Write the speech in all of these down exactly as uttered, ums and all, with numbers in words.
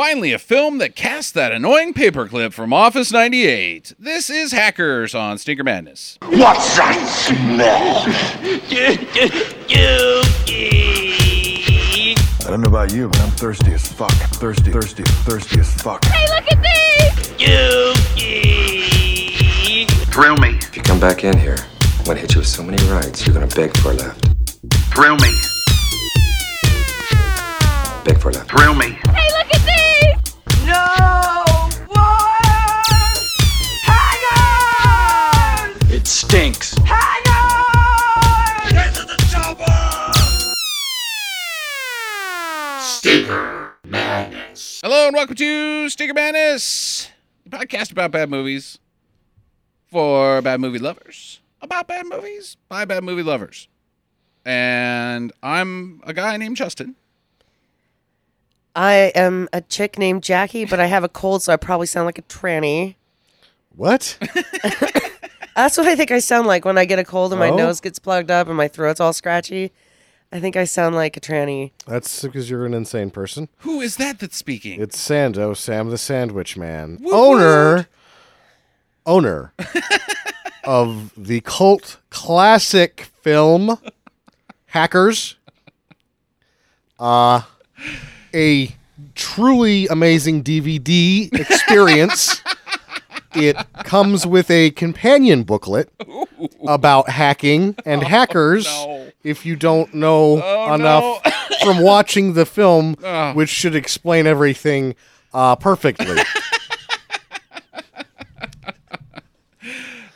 Finally, a film that casts that annoying paperclip from Office ninety-eight. This is Hackers on Stinker Madness. What's that smell? I don't know about you, but I'm thirsty as fuck. Thirsty, thirsty, thirsty as fuck. Hey, look at me! Thrill me. If you come back in here, I'm gonna hit you with so many rights, you're gonna beg for a left. Thrill me. Beg for a left. Thrill me. Hey, look at me! No one hangers! It stinks. Hangers! Get to the double! Stinker Madness. Hello and welcome to Stinker Madness, a podcast about bad movies, for bad movie lovers, about bad movies, by bad movie lovers. And I'm a guy named Justin. I am a chick named Jackie, but I have a cold, so I probably sound like a tranny. What? That's what I think I sound like when I get a cold and oh. my nose gets plugged up and my throat's all scratchy. I think I sound like a tranny. That's because you're an insane person. Who is that that's speaking? It's Sando, Sam the Sandwich Man. Woot owner, woot. owner of the cult classic film, Hackers. Uh... A truly amazing D V D experience. It comes with a companion booklet about hacking and oh, hackers. No. If you don't know oh, enough no. from watching the film, uh. which should explain everything uh, perfectly.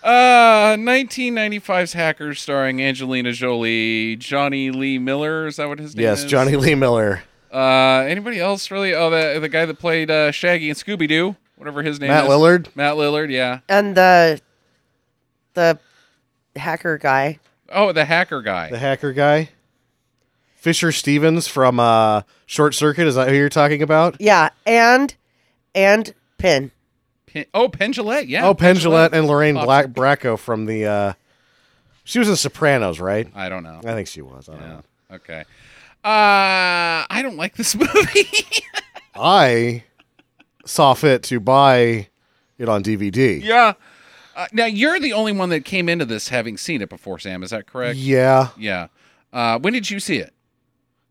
Uh, nineteen ninety-five's Hackers, starring Angelina Jolie, Johnny Lee Miller. Is that what his name yes, is? Yes, Johnny Lee Miller. Uh, anybody else really? Oh, the the guy that played uh, Shaggy in Scooby-Doo, whatever his name is. Matt Lillard. Matt Lillard, yeah. And the the hacker guy. Oh, the hacker guy. The hacker guy. Fisher Stevens from uh, Short Circuit. Is that who you're talking about? Yeah, and and Penn. Penn oh, Penn Jillette, yeah. Oh, Penn Jillette and Lorraine oh, Black Bracco from the. Uh, she was in Sopranos, right? I don't know. I think she was. I don't yeah. know. Okay. Uh, I don't like this movie. I saw fit to buy it on D V D. Yeah. Uh, now, you're the only one that came into this having seen it before, Sam. Is that correct? Yeah. Yeah. Uh, when did you see it?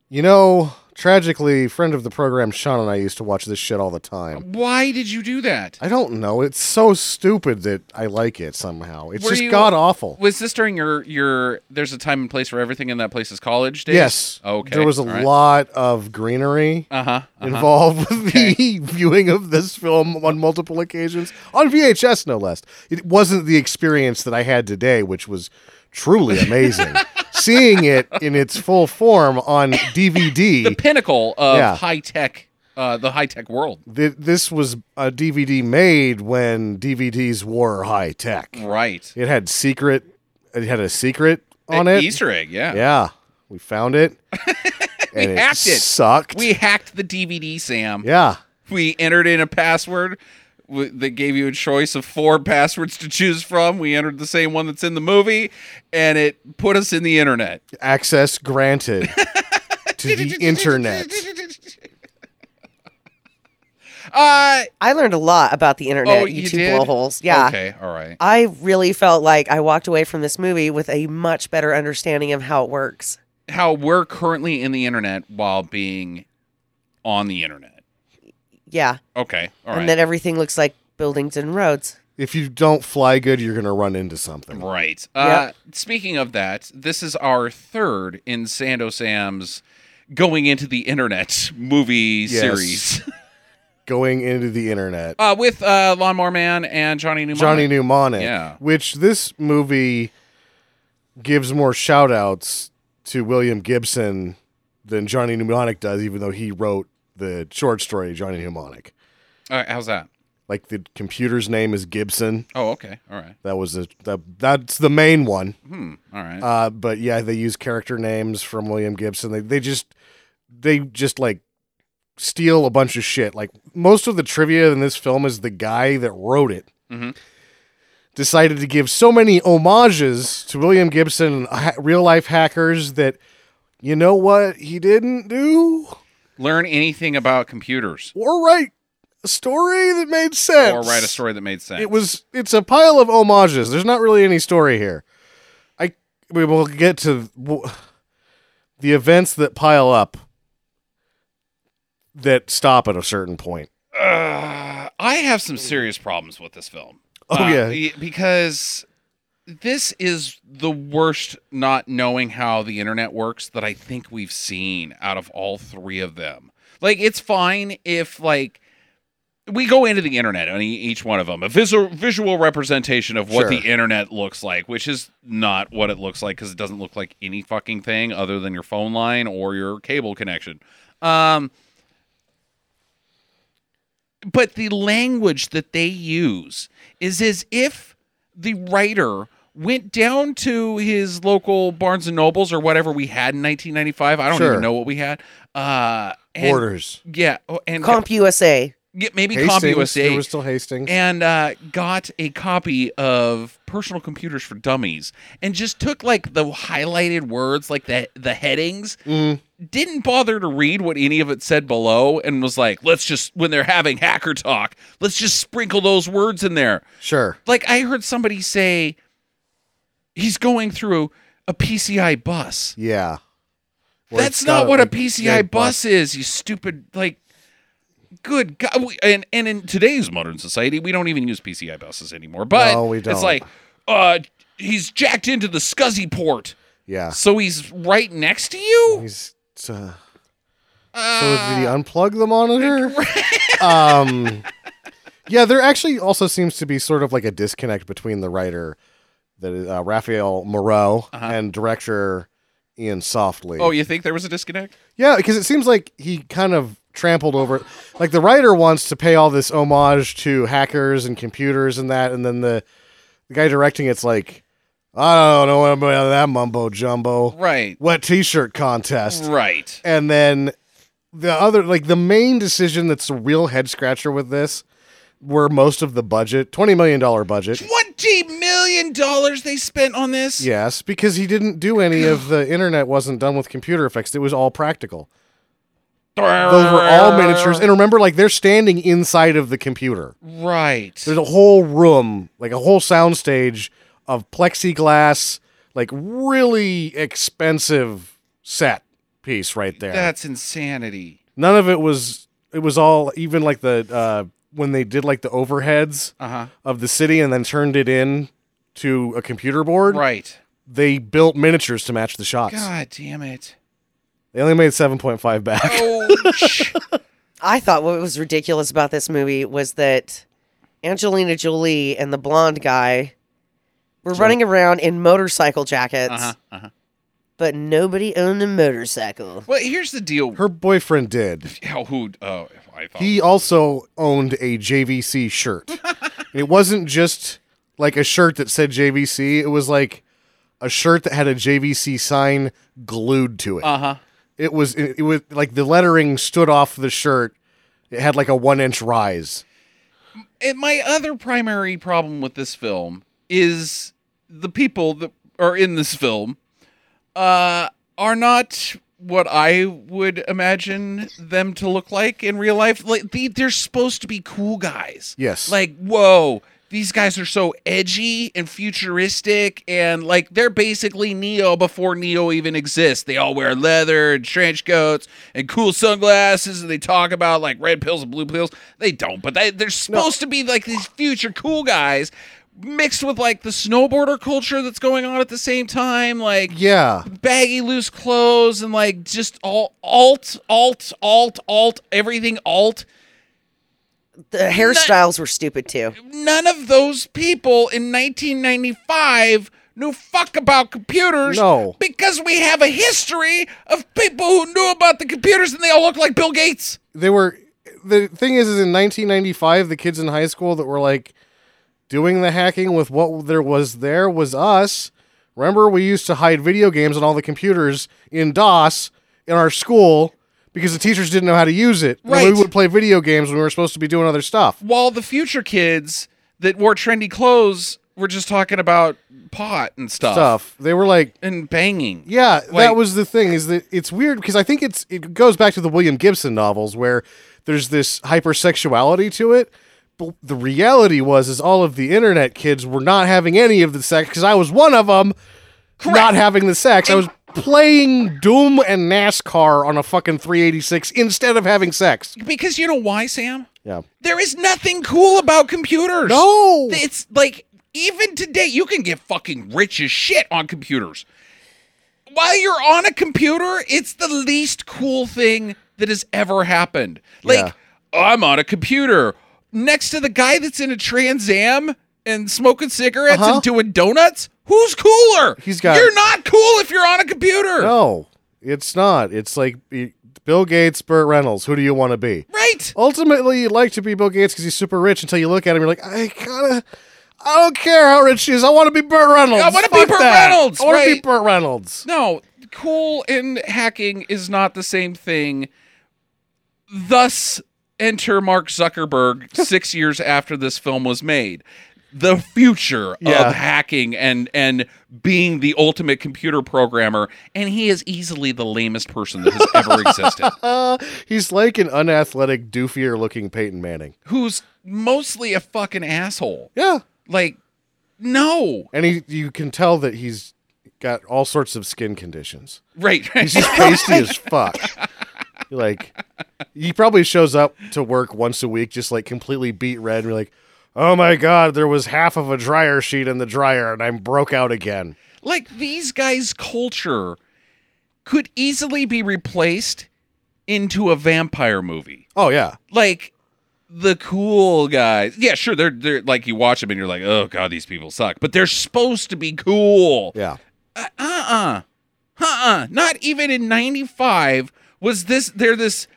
You know, tragically, friend of the program, Sean, and I used to watch this shit all the time. Why did you do that? I don't know. It's so stupid that I like it somehow. It's Were just you, god-awful. Was this during your, your there's a time and place for everything, and that place is college days? Yes. Okay. There was a right. lot of greenery uh-huh, uh-huh. involved with okay. the viewing of this film on multiple occasions. On V H S, no less. It wasn't the experience that I had today, which was truly amazing. Seeing it in its full form on D V D. The pinnacle of yeah. high-tech, uh, the high-tech world. Th- this was a D V D made when D V Ds were high-tech. Right. It had secret. It had a secret on An it. Easter egg, yeah. Yeah. We found it. we and hacked it, it. Sucked. We hacked the D V D, Sam. Yeah. We entered in a password that gave you a choice of four passwords to choose from. We entered the same one that's in the movie, and it put us in the internet. Access granted to the internet. Uh, I learned a lot about the internet. Oh, you two blowholes. Yeah. Okay, all right. I really felt like I walked away from this movie with a much better understanding of how it works. How we're currently in the internet while being on the internet. Yeah. Okay. All right. And then everything looks like buildings and roads. If you don't fly good, you're going to run into something. Right. Uh, yep. Speaking of that, this is our third in Sando Sam's Going Into the Internet movie yes. series. Going Into the Internet. Uh, with uh, Lawnmower Man and Johnny Mnemonic. Johnny Mnemonic. Yeah. Which this movie gives more shout-outs to William Gibson than Johnny Mnemonic does, even though he wrote the short story, Johnny Mnemonic. All right, how's that? Like the computer's name is Gibson. Oh, okay, all right. That was a that, that's the main one. Hmm. All right. Uh, but yeah, they use character names from William Gibson. They they just they just like steal a bunch of shit. Like most of the trivia in this film is the guy that wrote it mm-hmm. decided to give so many homages to William Gibson and ha- real life hackers that you know what he didn't do. learn anything about computers. Or write a story that made sense. Or write a story that made sense. It was. It's a pile of homages. There's not really any story here. I we will get to the events that pile up that stop at a certain point. Uh, I have some serious problems with this film. Oh, uh, yeah. Because this is the worst not knowing how the internet works that I think we've seen out of all three of them. Like, it's fine if, like, we go into the internet on each one of them. A visual, visual representation of what sure. the internet looks like, which is not what it looks like because it doesn't look like any fucking thing other than your phone line or your cable connection. Um... But the language that they use is as if the writer went down to his local Barnes and Nobles or whatever we had in nineteen ninety-five. I don't sure. even know what we had. Uh, and, Borders. Yeah. And CompUSA. Yeah, maybe Hastings, CompUSA. There was still Hastings. And uh, got a copy of Personal Computers for Dummies and just took like the highlighted words, like the, the headings, mm. didn't bother to read what any of it said below and was like, let's just, when they're having hacker talk, let's just sprinkle those words in there. Sure. Like I heard somebody say, he's going through a P C I bus. Yeah. Well, that's not what a P C I bus is, you stupid, like, good God. And, and in today's modern society, we don't even use P C I buses anymore. But no, we don't. It's like, uh, he's jacked into the scuzzy port. Yeah. So he's right next to you? He's, uh, uh, so did he unplug the monitor? um, yeah, there actually also seems to be sort of like a disconnect between the writer, that is, uh, Raphael Moreau, uh-huh. and director Ian Softley. Oh, you think there was a disconnect? Yeah, because it seems like he kind of trampled over, like the writer wants to pay all this homage to hackers and computers and that, and then the, the guy directing it's like, I don't know about that mumbo jumbo, right? Wet t-shirt contest, right? And then the other, like the main decision that's a real head scratcher with this, were most of the budget, twenty million dollar budget, twenty million dollars they spent on this. Yes, because he didn't do any of the internet wasn't done with computer effects; it was all practical. Those were all miniatures. And remember, like, they're standing inside of the computer. Right. There's a whole room, like a whole soundstage of plexiglass, like really expensive set piece right there. That's insanity. None of it was, it was all even like the, uh, when they did like the overheads uh-huh. of the city and then turned it in to a computer board. Right. They built miniatures to match the shots. God damn it. They only made seven point five back. Oh, I thought what was ridiculous about this movie was that Angelina Jolie and the blonde guy were Jolie. running around in motorcycle jackets, uh-huh, uh-huh. but nobody owned a motorcycle. Well, here's the deal. Her boyfriend did. Yeah, who? Uh, I thought he also owned a J V C shirt. It wasn't just like a shirt that said J V C. It was like a shirt that had a J V C sign glued to it. Uh-huh. It was it, it was like the lettering stood off the shirt. It had like a one inch rise. And my other primary problem with this film is the people that are in this film uh, are not what I would imagine them to look like in real life. Like they, they're supposed to be cool guys. Yes. Like, whoa, these guys are so edgy and futuristic, and like they're basically Neo before Neo even exists. They all wear leather and trench coats and cool sunglasses, and they talk about like red pills and blue pills. They don't, but they, they're supposed no. to be like these future cool guys mixed with like the snowboarder culture that's going on at the same time. Like yeah. baggy loose clothes and like just all alt, alt, alt, alt, everything alt. The hairstyles were stupid, too. None of those people in nineteen ninety-five knew fuck about computers. No. Because we have a history of people who knew about the computers and they all look like Bill Gates. They were... The thing is, is in nineteen ninety-five, the kids in high school that were, like, doing the hacking with what there was there was us. Remember, we used to hide video games on all the computers in DOS in our school... because the teachers didn't know how to use it. Right. We would play video games when we were supposed to be doing other stuff. While the future kids that wore trendy clothes were just talking about pot and stuff. Stuff. They were like... And banging. Yeah, like, that was the thing. Is that it's weird because I think it's it goes back to the William Gibson novels where there's this hypersexuality to it. But the reality was is all of the internet kids were not having any of the sex because I was one of them Correct. Not having the sex. I was playing Doom and NASCAR on a fucking three eighty-six instead of having sex. Because you know why, Sam? Yeah. There is nothing cool about computers. No. It's like... Even today, you can get fucking rich as shit on computers. While you're on a computer, it's the least cool thing that has ever happened. Like, yeah. oh, I'm on a computer next to the guy that's in a Trans Am and smoking cigarettes uh-huh. and doing donuts. Who's cooler? He's got. You're not cool if you're on a computer. No, it's not. It's like Bill Gates, Burt Reynolds. Who do you want to be? Right. Ultimately, you like to be Bill Gates because he's super rich until you look at him. You're like, I gotta. I don't care how rich he is. I want to be Burt Reynolds. I want to be Burt Reynolds. I want right? to be Burt Reynolds. No, cool and hacking is not the same thing. Thus, enter Mark Zuckerberg six years after this film was made. The future yeah. of hacking and, and being the ultimate computer programmer. And he is easily the lamest person that has ever existed. He's like an unathletic, doofier-looking Peyton Manning. Who's mostly a fucking asshole. Yeah. Like, no. And he, you can tell that he's got all sorts of skin conditions. Right. He's just pasty as fuck. Like, he probably shows up to work once a week, just like completely beat red. And you're like, oh my God, there was half of a dryer sheet in the dryer and I'm broke out again. Like, these guys' culture could easily be replaced into a vampire movie. Oh, yeah. Like... The cool guys. Yeah, sure. They're they're like you watch them and you're like, oh God, these people suck. But they're supposed to be cool. Yeah. Uh uh. Uh uh. Not even in ninety-five was this they're this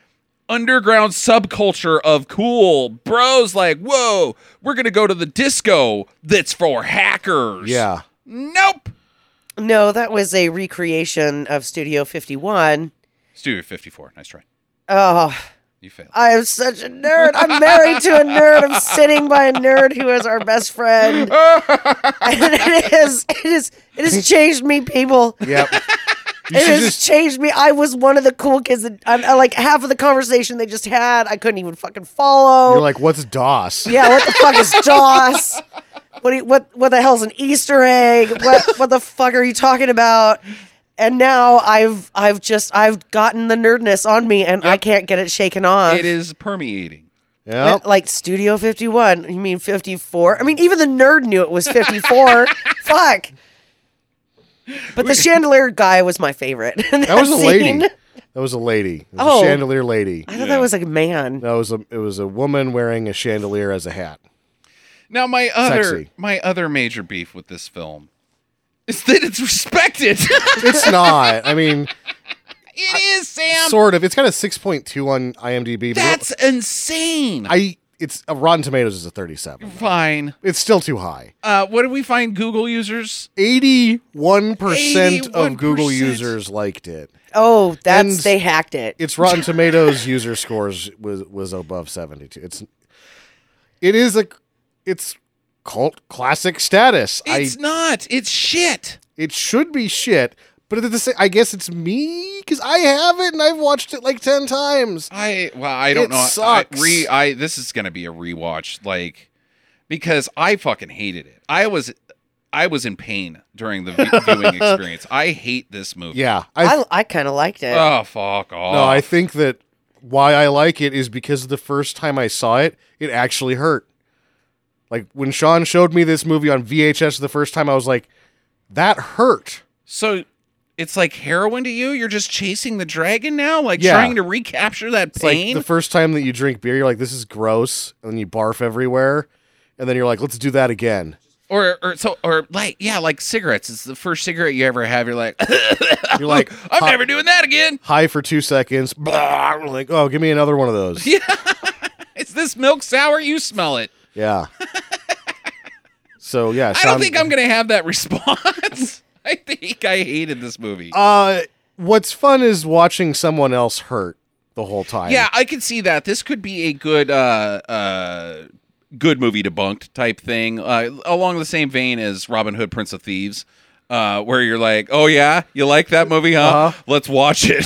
underground subculture of cool bros like, whoa, we're gonna go to the disco that's for hackers. Yeah. Nope. No, that was a recreation of Studio fifty-one. Studio fifty-four. Nice try. Oh, you failed. I am such a nerd. I'm married to a nerd. I'm sitting by a nerd who is our best friend. And it is, it is, it has changed me, people. Yep. You it has just... changed me. I was one of the cool kids that I, I, like half of the conversation they just had, I couldn't even fucking follow. You're like, what's DOS? Yeah, what the fuck is DOS? What do you, what what the hell's an Easter egg? What what the fuck are you talking about? And now I've I've just I've gotten the nerdness on me, and yep. I can't get it shaken off. It is permeating. Yeah, like Studio fifty-one. You mean fifty-four? I mean, even the nerd knew it was fifty-four. Fuck. But the chandelier guy was my favorite. That, that was a scene. lady. That was a lady. It was oh, a chandelier lady. I thought yeah. that was like a man. That was a it was a woman wearing a chandelier as a hat. Now my other Sexy. my other major beef with this film. It's that it's respected. It's not. I mean... It is, Sam. Sort of. It's got a six point two on IMDb. That's but insane. I. It's uh, Rotten Tomatoes is a thirty-seven. Fine. Though. It's still too high. Uh, what did we find Google users? eighty-one percent, eighty-one percent of Google users liked it. Oh, that's... And they hacked it. Its Rotten Tomatoes user scores was, was above seventy-two. It's... It is a... It's... Cult classic status. It's I, not. It's shit. It should be shit. But at the same, I guess it's me because I have it and I've watched it like ten times. I well, I don't it know. Sucks. I, re, I this is gonna be a rewatch, like because I fucking hated it. I was, I was in pain during the viewing experience. I hate this movie. Yeah, I I, I kind of liked it. Oh fuck off. No, I think that why I like it is because the first time I saw it, it actually hurt. Like, when Sean showed me this movie on V H S the first time, I was like, that hurt. So, it's like heroin to you? You're just chasing the dragon now? Like, yeah. trying to recapture that it's pain? Like, the first time that you drink beer, you're like, this is gross. And then you barf everywhere. And then you're like, let's do that again. Or, or so, or like, yeah, like cigarettes. It's the first cigarette you ever have. You're like, you're like, I'm high, never doing that again. High for two seconds. Blah, like, oh, give me another one of those. Yeah. Is this milk sour? You smell it. Yeah. So yeah, Sean, I don't think I'm gonna have that response. I think I hated this movie. Uh, what's fun is watching someone else hurt the whole time. Yeah, I can see that. This could be a good uh, uh, good movie debunked type thing, uh, along the same vein as Robin Hood, Prince of Thieves, uh, where you're like, oh yeah, you like that movie, huh? Uh-huh. Let's watch it.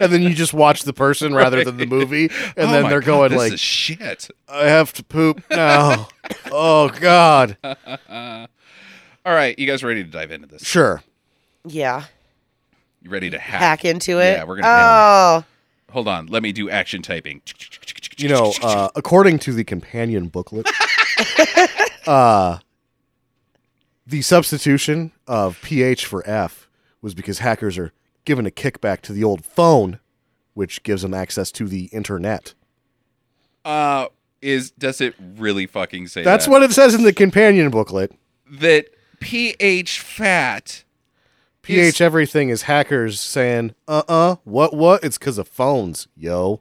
And then you just watch the person rather right. than the movie. And oh then they're going God, this like, is shit. I have to poop now. Oh God. All right. You guys ready to dive into this? Sure. Yeah. You ready to hack, hack into it? Yeah, we're going to. Oh. Hold on. Let me do action typing. You know, uh, according to the companion booklet, uh, the substitution of P H for F was because hackers are given a kickback to the old phone, which gives them access to the internet. Uh, is does it really fucking say That's that? That's what it says in the companion booklet. That P H fat... P H everything is hackers saying, uh-uh, what, what? It's because of phones, yo.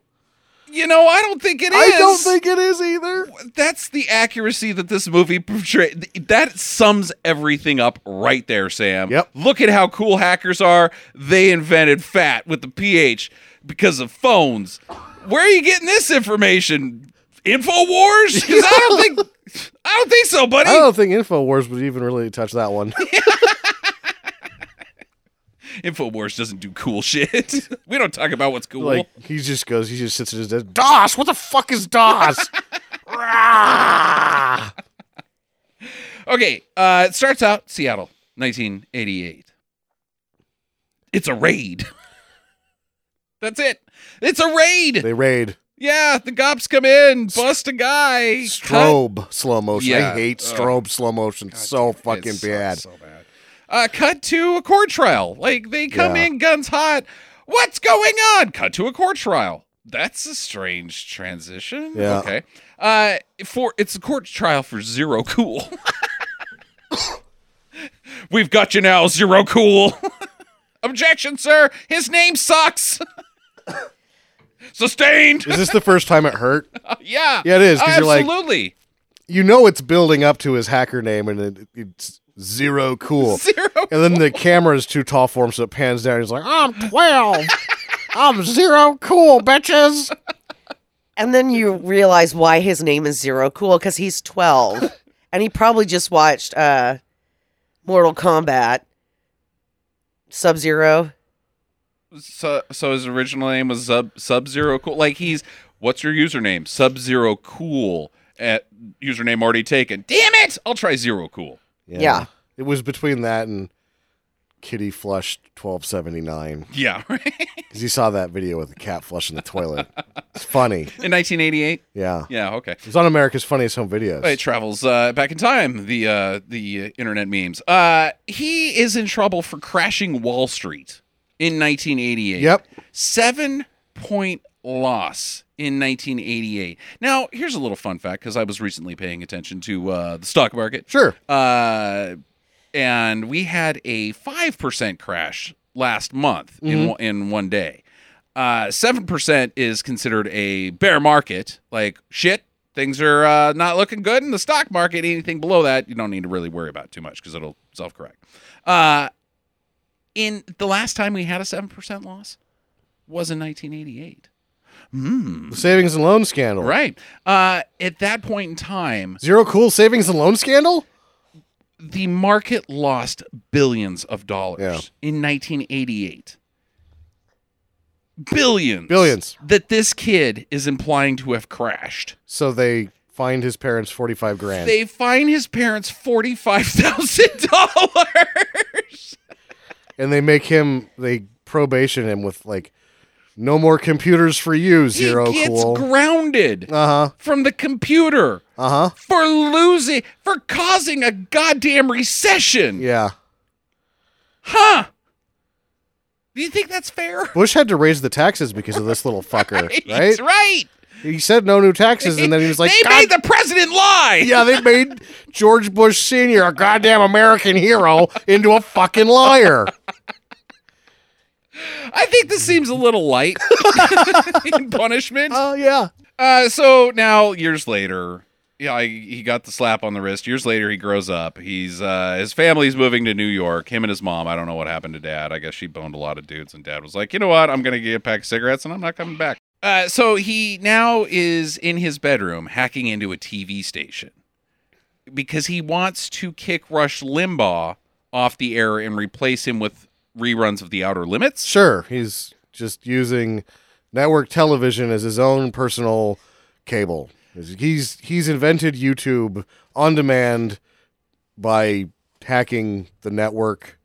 You know, I don't think it is. I don't think it is either. That's the accuracy that this movie portrays. That sums everything up right there, Sam. Yep. Look at how cool hackers are. They invented fat with the P H because of phones. Where are you getting this information? InfoWars? Because I don't think, I don't think so, buddy. I don't think InfoWars would even really touch that one. InfoWars doesn't do cool shit. We don't talk about what's cool. Like, he just goes, he just sits at his desk. DOS! What the fuck is DOS? Okay, uh, it starts out Seattle, nineteen eighty-eight. It's a raid. That's it. It's a raid. They raid. Yeah, the cops come in, bust a guy. Strobe cut. Slow motion. Yeah. I hate strobe uh, slow motion God, so dude, fucking it's bad. So, so bad. Uh, cut to a court trial. Like, they come yeah. in guns hot. What's going on? Cut to a court trial. That's a strange transition. Yeah. Okay. Uh, for it's a court trial for Zero Cool. We've got you now, Zero Cool. Objection, sir. His name sucks. Sustained. Is this the first time it hurt? Uh, yeah. Yeah, it is. Uh, you're absolutely. Like, you know it's building up to his hacker name, and it, it's... Zero cool. Zero cool. And then the camera is too tall for him, so it pans down. He's like, I'm twelve. I'm zero cool, bitches. And then you realize why his name is Zero Cool, because he's twelve. And he probably just watched uh, Mortal Kombat. Sub-Zero. So, so his original name was Sub- Sub-Zero Cool. Like, he's, what's your username? Sub-Zero Cool. At username already taken. Damn it! I'll try Zero Cool. Yeah. yeah. It was between that and Kitty Flushed twelve seventy-nine. Yeah, right. Because he saw that video with the cat flushing the toilet. It's funny. In nineteen eighty-eight? Yeah. Yeah, okay. It's on America's Funniest Home Videos. It travels uh, back in time, the uh, the uh, internet memes. Uh, he is in trouble for crashing Wall Street in nineteen eighty-eight. Yep. Seven-point loss in nineteen eighty-eight. Now, here's a little fun fact, because I was recently paying attention to uh, the stock market. Sure. Uh, and we had a five percent crash last month mm-hmm. in, in one day. Uh, seven percent is considered a bear market. Like, shit, things are uh, not looking good in the stock market. Anything below that, you don't need to really worry about too much, because it'll self-correct. Uh, in the last time we had a seven percent loss was in nineteen eighty-eight. Mm. The savings and loan scandal. Right. Uh, at that point in time... Zero Cool savings and loan scandal? The market lost billions of dollars yeah. in nineteen eighty-eight. Billions. Billions. That this kid is implying to have crashed. So they fined his parents forty-five grand. They fine his parents forty-five thousand dollars. And they make him... They probation him with, like... No more computers for you, Zero Cool. He gets cool. grounded uh-huh. from the computer uh-huh. for losing, for causing a goddamn recession. Yeah. Huh. Do you think that's fair? Bush had to raise the taxes because of this little fucker, right? That's right. He said no new taxes, and then he was like, they made the president lie. Yeah, they made George Bush Senior, a goddamn American hero, into a fucking liar. I think this seems a little light in punishment. Oh, uh, yeah. Uh, so now, years later, yeah, you know, he got the slap on the wrist. Years later, he grows up. He's uh, his family's moving to New York. Him and his mom. I don't know what happened to dad. I guess she boned a lot of dudes, and dad was like, you know what? I'm going to get a pack of cigarettes, and I'm not coming back. Uh, so he now is in his bedroom hacking into a T V station because he wants to kick Rush Limbaugh off the air and replace him with reruns of The Outer Limits. Sure. He's just using network television as his own personal cable. He's he's invented YouTube on demand by hacking the network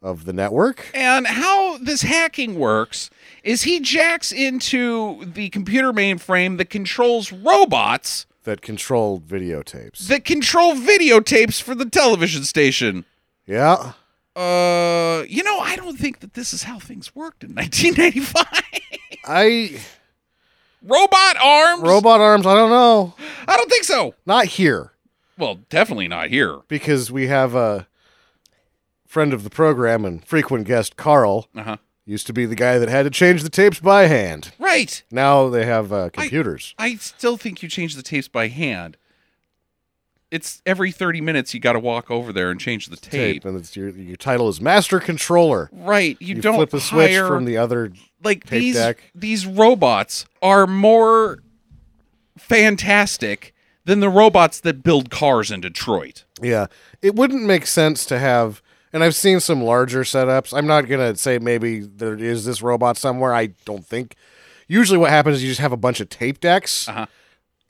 of the network. And how this hacking works is he jacks into the computer mainframe that controls robots that control videotapes. That control videotapes for the television station. Yeah. Uh, you know, I don't think that this is how things worked in nineteen ninety-five. I Robot arms? Robot arms, I don't know. I don't think so. Not here. Well, definitely not here. Because we have a friend of the program and frequent guest, Carl, uh-huh. used to be the guy that had to change the tapes by hand. Right. Now they have uh, computers. I, I still think you change the tapes by hand. It's every thirty minutes you got to walk over there and change the tape. tape and it's your, your title is Master Controller. Right. You, you don't flip a switch hire, from the other like tape these, deck. These robots are more fantastic than the robots that build cars in Detroit. Yeah. It wouldn't make sense to have, and I've seen some larger setups. I'm not going to say maybe there is this robot somewhere. I don't think. Usually what happens is you just have a bunch of tape decks, uh-huh.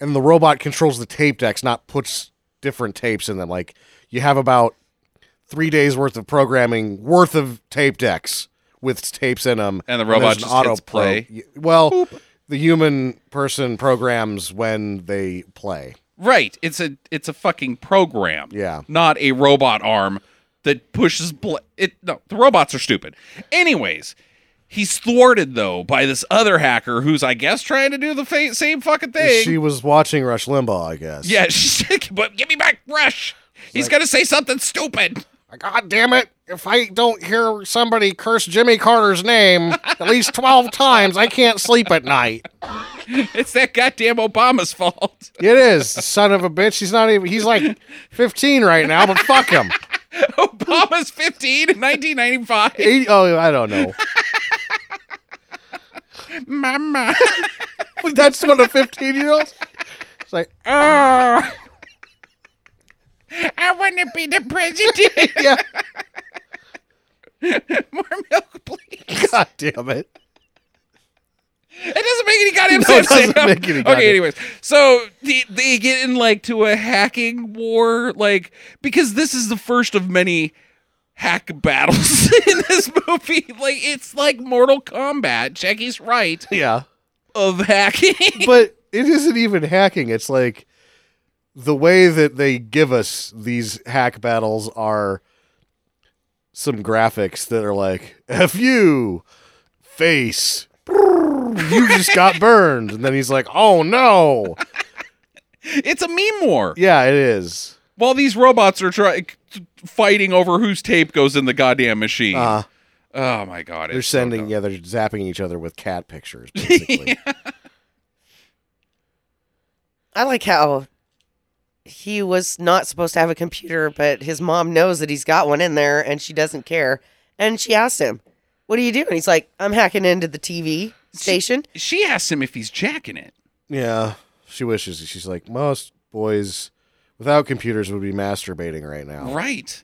and the robot controls the tape decks, not puts different tapes in them. Like you have about three days worth of programming worth of tape decks with tapes in them. And the robot and just auto hits play. Pro- well, Boop. The human person programs when they play. Right. It's a, it's a fucking program. Yeah. Not a robot arm that pushes. Bl- it. No, the robots are stupid. Anyways, he's thwarted though by this other hacker who's, I guess, trying to do the fa- same fucking thing. She was watching Rush Limbaugh, I guess. Yeah. She's sick, but give me back Rush. It's He's like, going to say something stupid. God damn it. If I don't hear somebody curse Jimmy Carter's name at least twelve times, I can't sleep at night. It's that goddamn Obama's fault. It is, son of a bitch. He's not even, he's like fifteen right now, but fuck him. Obama's fifteen in nineteen ninety-five. Eight, oh, I don't know. Mama. That's what a fifteen-year-old? It's like, oh. I want to be the president. Yeah. More milk, please. God damn it. It doesn't make any goddamn no, sense. It doesn't make any goddamn. Okay, anyways. So they, they get in like to a hacking war, like because this is the first of many hack battles in this movie. Like it's like Mortal Kombat. Jackie's right. Yeah. Of hacking. But it isn't even hacking. It's like the way that they give us these hack battles are some graphics that are like, F you, face. You just got burned. And then he's like, oh, no. It's a meme war. Yeah, it is. While these robots are try- fighting over whose tape goes in the goddamn machine. Uh, oh, my God. They're sending, so yeah, they're zapping each other with cat pictures, basically. Yeah. I like how he was not supposed to have a computer, but his mom knows that he's got one in there, and she doesn't care. And she asked him, what are you doing? He's like, I'm hacking into the T V station. She, she asks him if he's jacking it. Yeah, she wishes. She's like, most boys without computers would be masturbating right now. Right.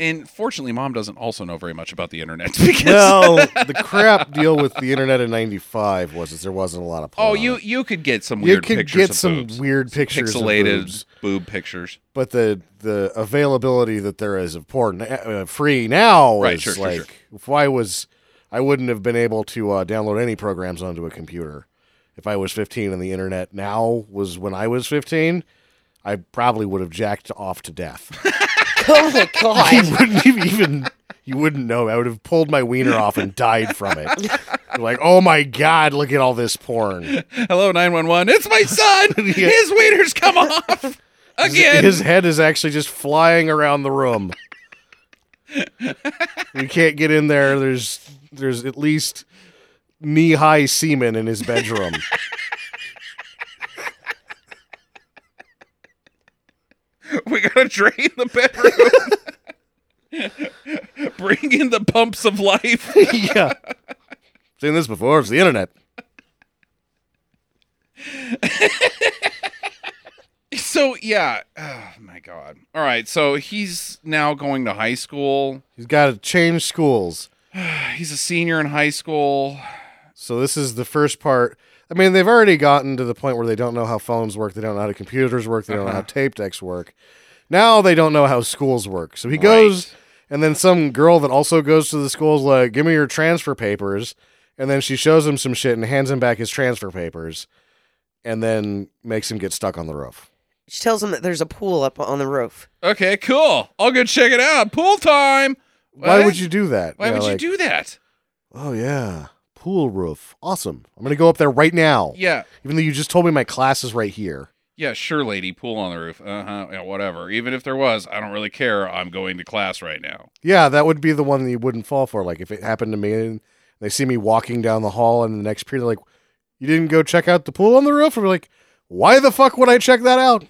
And fortunately, Mom doesn't also know very much about the internet. Because well, the crap deal with the internet in ninety-five was that there wasn't a lot of porn. Oh, you, you could get some weird pictures of boobs. You could get some boobs, weird pictures pixelated of boobs. Boob pictures. But the, the availability that there is of porn uh, free now right, is sure, like, sure, sure. If I was, I wouldn't have been able to uh, download any programs onto a computer if I was fifteen and the internet now was when I was fifteen. I probably would have jacked off to death. Oh my God. You wouldn't even, you wouldn't know. I would have pulled my wiener off and died from it. Like, oh my God, look at all this porn. Hello, nine one one. It's my son. Yeah. His wiener's come off again. His, his head is actually just flying around the room. You can't get in there. There's, there's at least knee-high semen in his bedroom. We gotta drain the bedroom. Bring in the pumps of life. Yeah. Seen this before. It's the internet. So, yeah. Oh, my God. All right. So he's now going to high school. He's got to change schools. He's a senior in high school. So this is the first part. I mean, they've already gotten to the point where they don't know how phones work. They don't know how computers work. They don't uh-huh. know how tape decks work. Now they don't know how schools work. So he right. goes, and then some girl that also goes to the school's like, give me your transfer papers. And then she shows him some shit and hands him back his transfer papers and then makes him get stuck on the roof. She tells him that there's a pool up on the roof. Okay, cool. I'll go check it out. Pool time. Why what? would you do that? Why you know, would like, you do that? Oh, yeah. Pool roof. Awesome. I'm going to go up there right now. Yeah. Even though you just told me my class is right here. Yeah, sure, lady. Pool on the roof. Uh-huh. Yeah, whatever. Even if there was, I don't really care. I'm going to class right now. Yeah, that would be the one that you wouldn't fall for. Like, if it happened to me and they see me walking down the hall and the next period, like, you didn't go check out the pool on the roof? I'm like, why the fuck would I check that out?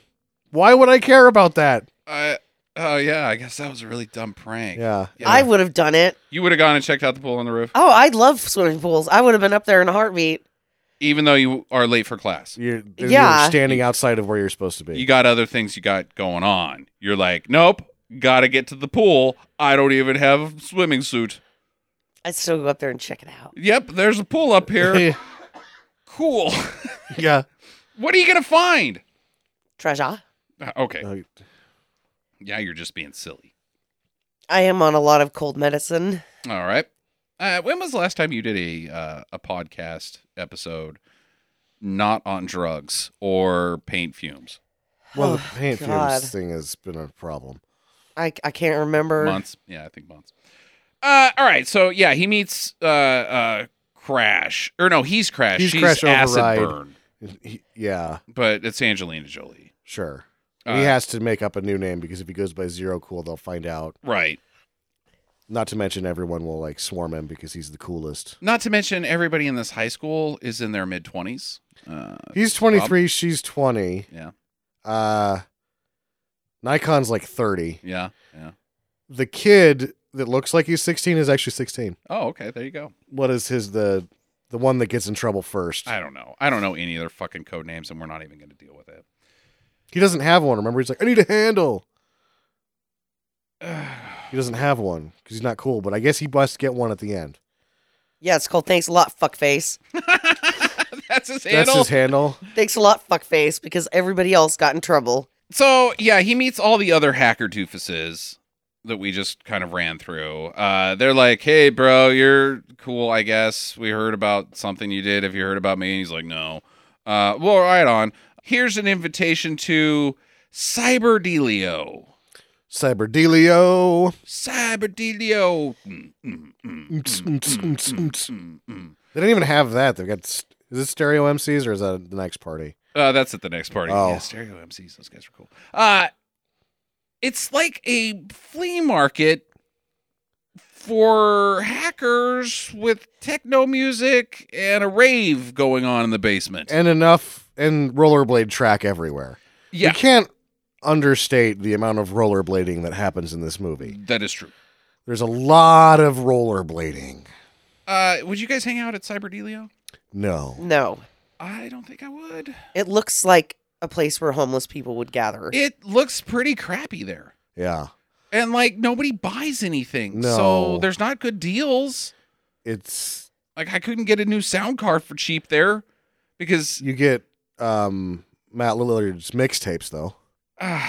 Why would I care about that? Uh, oh, yeah, I guess that was a really dumb prank. Yeah. yeah. I would have done it. You would have gone and checked out the pool on the roof? Oh, I love swimming pools. I would have been up there in a heartbeat. Even though you are late for class. You're, yeah. you're standing outside of where you're supposed to be. You got other things you got going on. You're like, nope, got to get to the pool. I don't even have a swimming suit. I'd still go up there and check it out. Yep, there's a pool up here. Cool. Yeah. What are you going to find? Treasure. Uh, okay. Uh, yeah, you're just being silly. I am on a lot of cold medicine. All right. Uh, when was the last time you did a uh, a podcast episode not on drugs or paint fumes? Well, the paint oh, fumes thing has been a problem. I, I can't remember. Months. Yeah, I think months. Uh, all right. So, yeah, he meets uh, uh, Crash. Or no, he's Crash. He's She's Crash Acid Override. Burn. He, yeah. But it's Angelina Jolie. Sure. Uh, he has to make up a new name because if he goes by Zero Cool, they'll find out. Right. Not to mention everyone will like swarm him because he's the coolest. Not to mention everybody in this high school is in their mid-twenties. Uh, he's twenty-three, Rob. She's twenty. Yeah. Uh, Nikon's like thirty. Yeah, yeah. The kid that looks like he's sixteen is actually sixteen. Oh, okay. There you go. What is his, the the one that gets in trouble first? I don't know. I don't know any of their fucking code names, and we're not even going to deal with it. He doesn't have one, remember? He's like, I need a handle. He doesn't have one because he's not cool, but I guess he must get one at the end. Yeah, it's called Thanks a Lot, Fuckface. That's his handle? That's his handle. Thanks a lot, Fuckface, because everybody else got in trouble. So, yeah, he meets all the other hacker doofuses that we just kind of ran through. Uh, they're like, hey, bro, you're cool, I guess. We heard about something you did. Have you heard about me? And he's like, no. Uh, well, right on. Here's an invitation to Cyberdelio. Cyberdelio. Cyberdelio. Mm, mm, mm, mm, mm, mm, mm, mm. They don't even have that. They've got. Is this Stereo M Cs or is that the next party? Uh, that's at the next party. Oh. Yeah, Stereo M Cs. Those guys are cool. Uh, it's like a flea market for hackers with techno music and a rave going on in the basement. And enough. And rollerblade track everywhere. Yeah. You can't understate the amount of rollerblading that happens in this movie. That is true. There's a lot of rollerblading. Uh, would you guys hang out at Cyberdelio? No. No. I don't think I would. It looks like a place where homeless people would gather. It looks pretty crappy there. Yeah. And, like, nobody buys anything. No. So there's not good deals. It's... Like, I couldn't get a new sound card for cheap there because... You get... Um, Matt Lillard's mixtapes, though.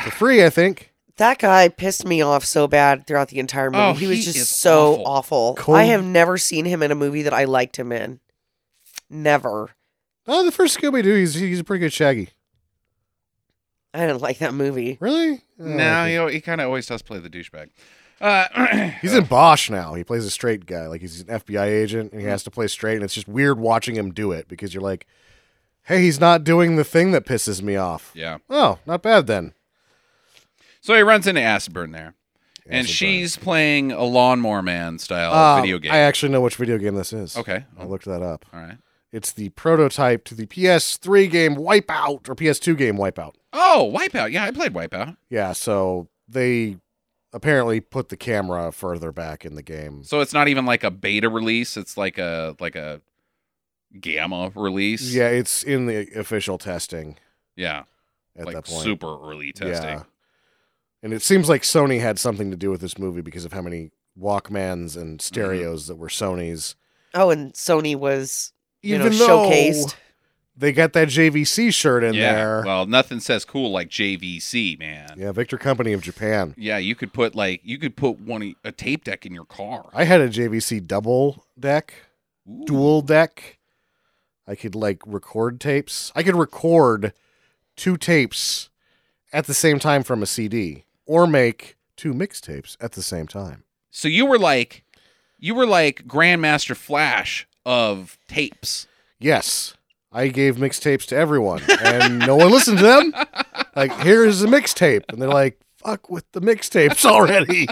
For free, I think. That guy pissed me off so bad throughout the entire movie. Oh, he, he was just so awful. awful. Cool. I have never seen him in a movie that I liked him in. Never. Oh, the first Scooby-Doo, he's he's a pretty good Shaggy. I didn't like that movie. Really? No, he, he kind of always does play the douchebag. Uh, he's in Bosch now. He plays a straight guy. Like, he's an F B I agent, and he has to play straight, and it's just weird watching him do it, because you're like... Hey, he's not doing the thing that pisses me off. Yeah. Oh, not bad then. So he runs into Acid Burn there. Acid and she's burn. playing a Lawnmower Man style uh, video game. I actually know which video game this is. Okay. I looked that up. All right. It's the prototype to the P S three game Wipeout or P S two game Wipeout. Oh, Wipeout. Yeah, I played Wipeout. Yeah, so they apparently put the camera further back in the game. So it's not even like a beta release. It's like a like a gamma release. Yeah, it's in the official testing. Yeah. At like that point. Super early testing. Yeah. And it seems like Sony had something to do with this movie because of how many Walkmans and stereos mm-hmm. that were Sony's. Oh, and Sony was you Even know, showcased. They got that J V C shirt in yeah. there. Well, nothing says cool like J V C, man. Yeah, Victor Company of Japan. Yeah, you could put like you could put one a tape deck in your car. I had a J V C double deck, Ooh. dual deck. I could like record tapes. I could record two tapes at the same time from a C D, or make two mixtapes at the same time. So you were like, you were like Grandmaster Flash of tapes. Yes. I gave mixtapes to everyone, and no one listened to them. Like, here's a mixtape. And they're like, fuck with the mixtapes already.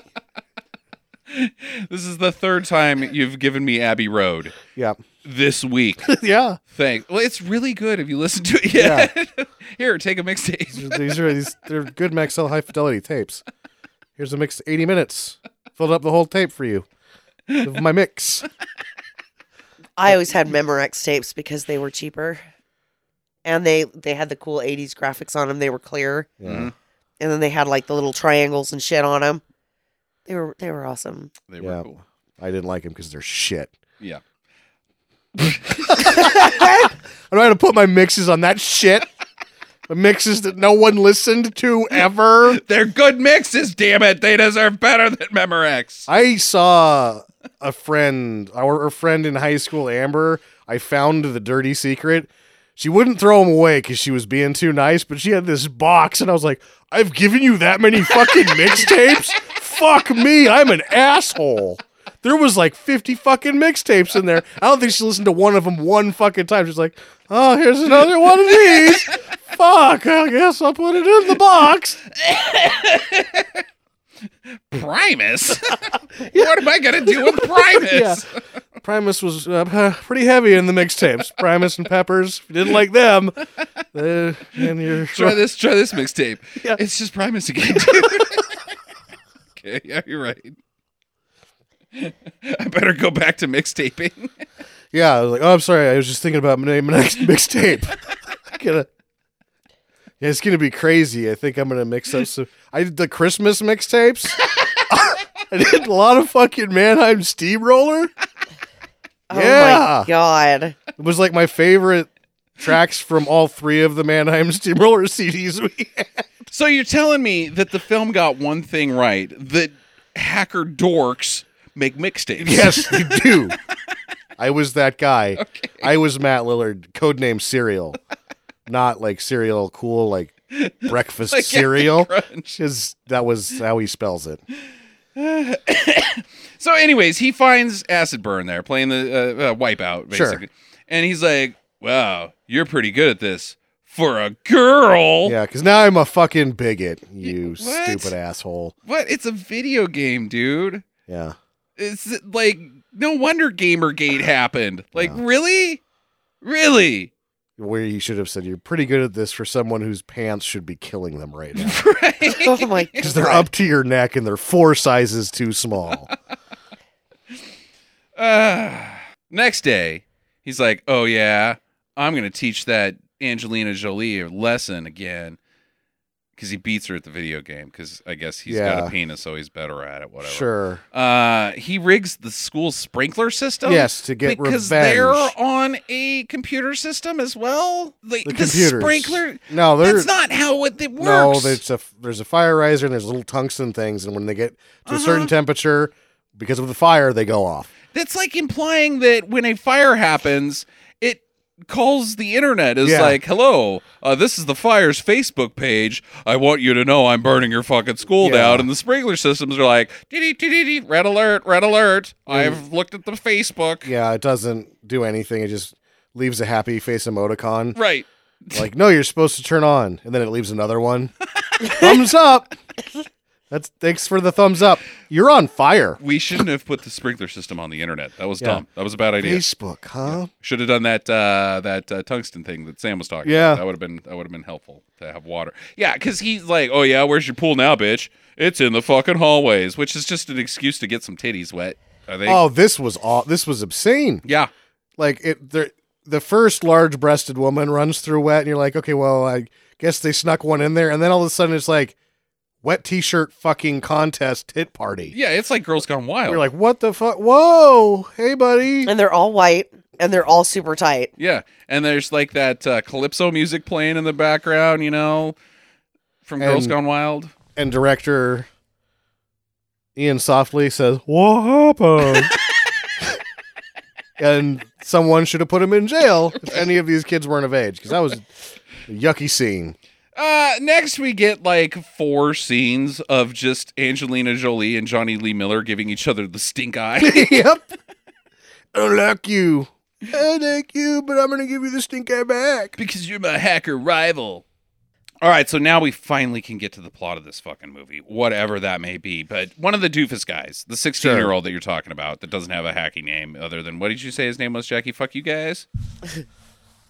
This is the third time you've given me Abbey Road. Yeah. This week. Yeah. Thanks. Well, it's really good if you listen to it yet. Yeah. Here, take a mixtape. These are these they're good Maxell high fidelity tapes. Here's a mix, eighty minutes. Filled up the whole tape for you. Of my mix. I always had Memorex tapes because they were cheaper, and they, they had the cool eighties graphics on them. They were clear, yeah. and then they had like the little triangles and shit on them. They were they were awesome. They were yeah. cool. I didn't like them because they're shit. Yeah. I don't know how to put my mixes on that shit. The mixes that no one listened to ever. They're good mixes, damn it. They deserve better than Memorex. I saw a friend, our friend in high school, Amber. I found the dirty secret. She wouldn't throw them away because she was being too nice, but she had this box, and I was like, I've given you that many fucking mixtapes? Fuck me, I'm an asshole. There was like fifty fucking mixtapes in there. I don't think she listened to one of them one fucking time. She's like, oh, here's another one of these. Fuck, I guess I'll put it in the box. Primus? What am I going to do with Primus? Yeah. Primus was uh, pretty heavy in the mixtapes. Primus and Peppers. If you didn't like them, uh, and you're... Try this, try this mixtape. Yeah. It's just Primus again, dude. Okay, yeah, you're right. I better go back to mixtaping. Yeah, I was like, oh, I'm sorry. I was just thinking about my next mixtape. Gonna, yeah, it's gonna be crazy. I think I'm gonna mix up some. I did the Christmas mixtapes. I did a lot of fucking Mannheim Steamroller. Oh yeah. My god! It was like my favorite tracks from all three of the Mannheim Steamroller C Ds we had. So you're telling me that the film got one thing right: that hacker dorks make mixtapes. Yes, you do. I was that guy. Okay. I was Matt Lillard, codename Cereal. Not like cereal, cool, like breakfast like cereal. His, that was how he spells it. So anyways, he finds Acid Burn there, playing the uh, uh, Wipeout, basically. Sure. And he's like, wow, you're pretty good at this. For a girl. Yeah, because now I'm a fucking bigot, you what? stupid asshole. What? It's a video game, dude. Yeah. It's like, no wonder Gamergate happened. Like, yeah. really? Really? Where you should have said, you're pretty good at this for someone whose pants should be killing them right now. Right? Oh my god. Because they're up to your neck and they're four sizes too small. uh, next day, he's like, oh yeah, I'm going to teach that Angelina Jolie a lesson again. Because he beats her at the video game, because I guess he's yeah. got a penis, so he's better at it, whatever. Sure. Uh, he rigs the school's sprinkler system. Yes, to get because revenge. Because they're on a computer system as well? Like, the the sprinkler? No, that's not how it, it works. No, there's a, there's a fire riser, and there's little tungsten things, and when they get to uh-huh. a certain temperature, because of the fire, they go off. That's like implying that when a fire happens... calls the internet is yeah. like, hello, uh, this is the fire's Facebook page. I want you to know I'm burning your fucking school yeah. down. And the sprinkler systems are like, red alert, red alert. Mm. I've looked at the Facebook. Yeah, it doesn't do anything. It just leaves a happy face emoticon. Right. Like, no, you're supposed to turn on. And then it leaves another one. Thumbs up. That's thanks for the thumbs up. You're on fire. We shouldn't have put the sprinkler system on the internet. That was yeah. dumb. That was a bad idea. Facebook, huh? Yeah. Should have done that uh, that uh, tungsten thing that Sam was talking yeah. about. That would have been that would have been helpful to have water. Yeah, because he's like, oh yeah, where's your pool now, bitch? It's in the fucking hallways, which is just an excuse to get some titties wet. Are they? Oh, this was all. This was obscene. Yeah, like it. There, the first large-breasted woman runs through wet, and you're like, okay, well, I guess they snuck one in there. And then all of a sudden it's like, wet t-shirt fucking contest tit party. Yeah, it's like Girls Gone Wild. You're like, what the fuck? Whoa, hey, buddy. And they're all white, and they're all super tight. Yeah, and there's like that uh, Calypso music playing in the background, you know, from and, Girls Gone Wild. And director Ian Softley says, what happened? And someone should have put him in jail if any of these kids weren't of age, because that was a yucky scene. Uh, next, we get like four scenes of just Angelina Jolie and Johnny Lee Miller giving each other the stink eye. Yep. I don't like you. I like you, but I'm going to give you the stink eye back. Because you're my hacker rival. All right, so now we finally can get to the plot of this fucking movie, whatever that may be. But one of the doofus guys, the sixteen-year-old that you're talking about that doesn't have a hacky name other than, what did you say his name was, Jackie? Fuck you guys.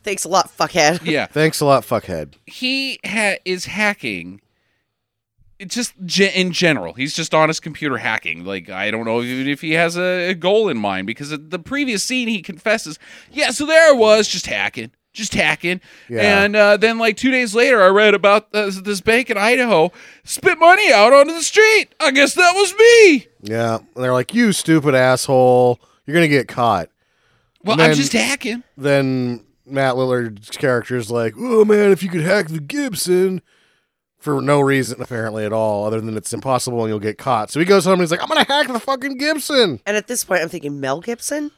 Thanks a lot, fuckhead. Yeah. Thanks a lot, fuckhead. He ha- is hacking. It's just ge- in general. He's just on his computer hacking. Like, I don't know even if he has a, a goal in mind, because at the previous scene he confesses, yeah, so there I was, just hacking. Just hacking. Yeah. And uh, then like two days later, I read about this, this bank in Idaho spit money out onto the street. I guess that was me. Yeah. And they're like, you stupid asshole. You're going to get caught. Well, then, I'm just hacking. Then Matt Lillard's character is like, oh, man, if you could hack the Gibson for no reason, apparently, at all, other than it's impossible and you'll get caught. So he goes home and he's like, I'm going to hack the fucking Gibson. And at this point, I'm thinking, Mel Gibson?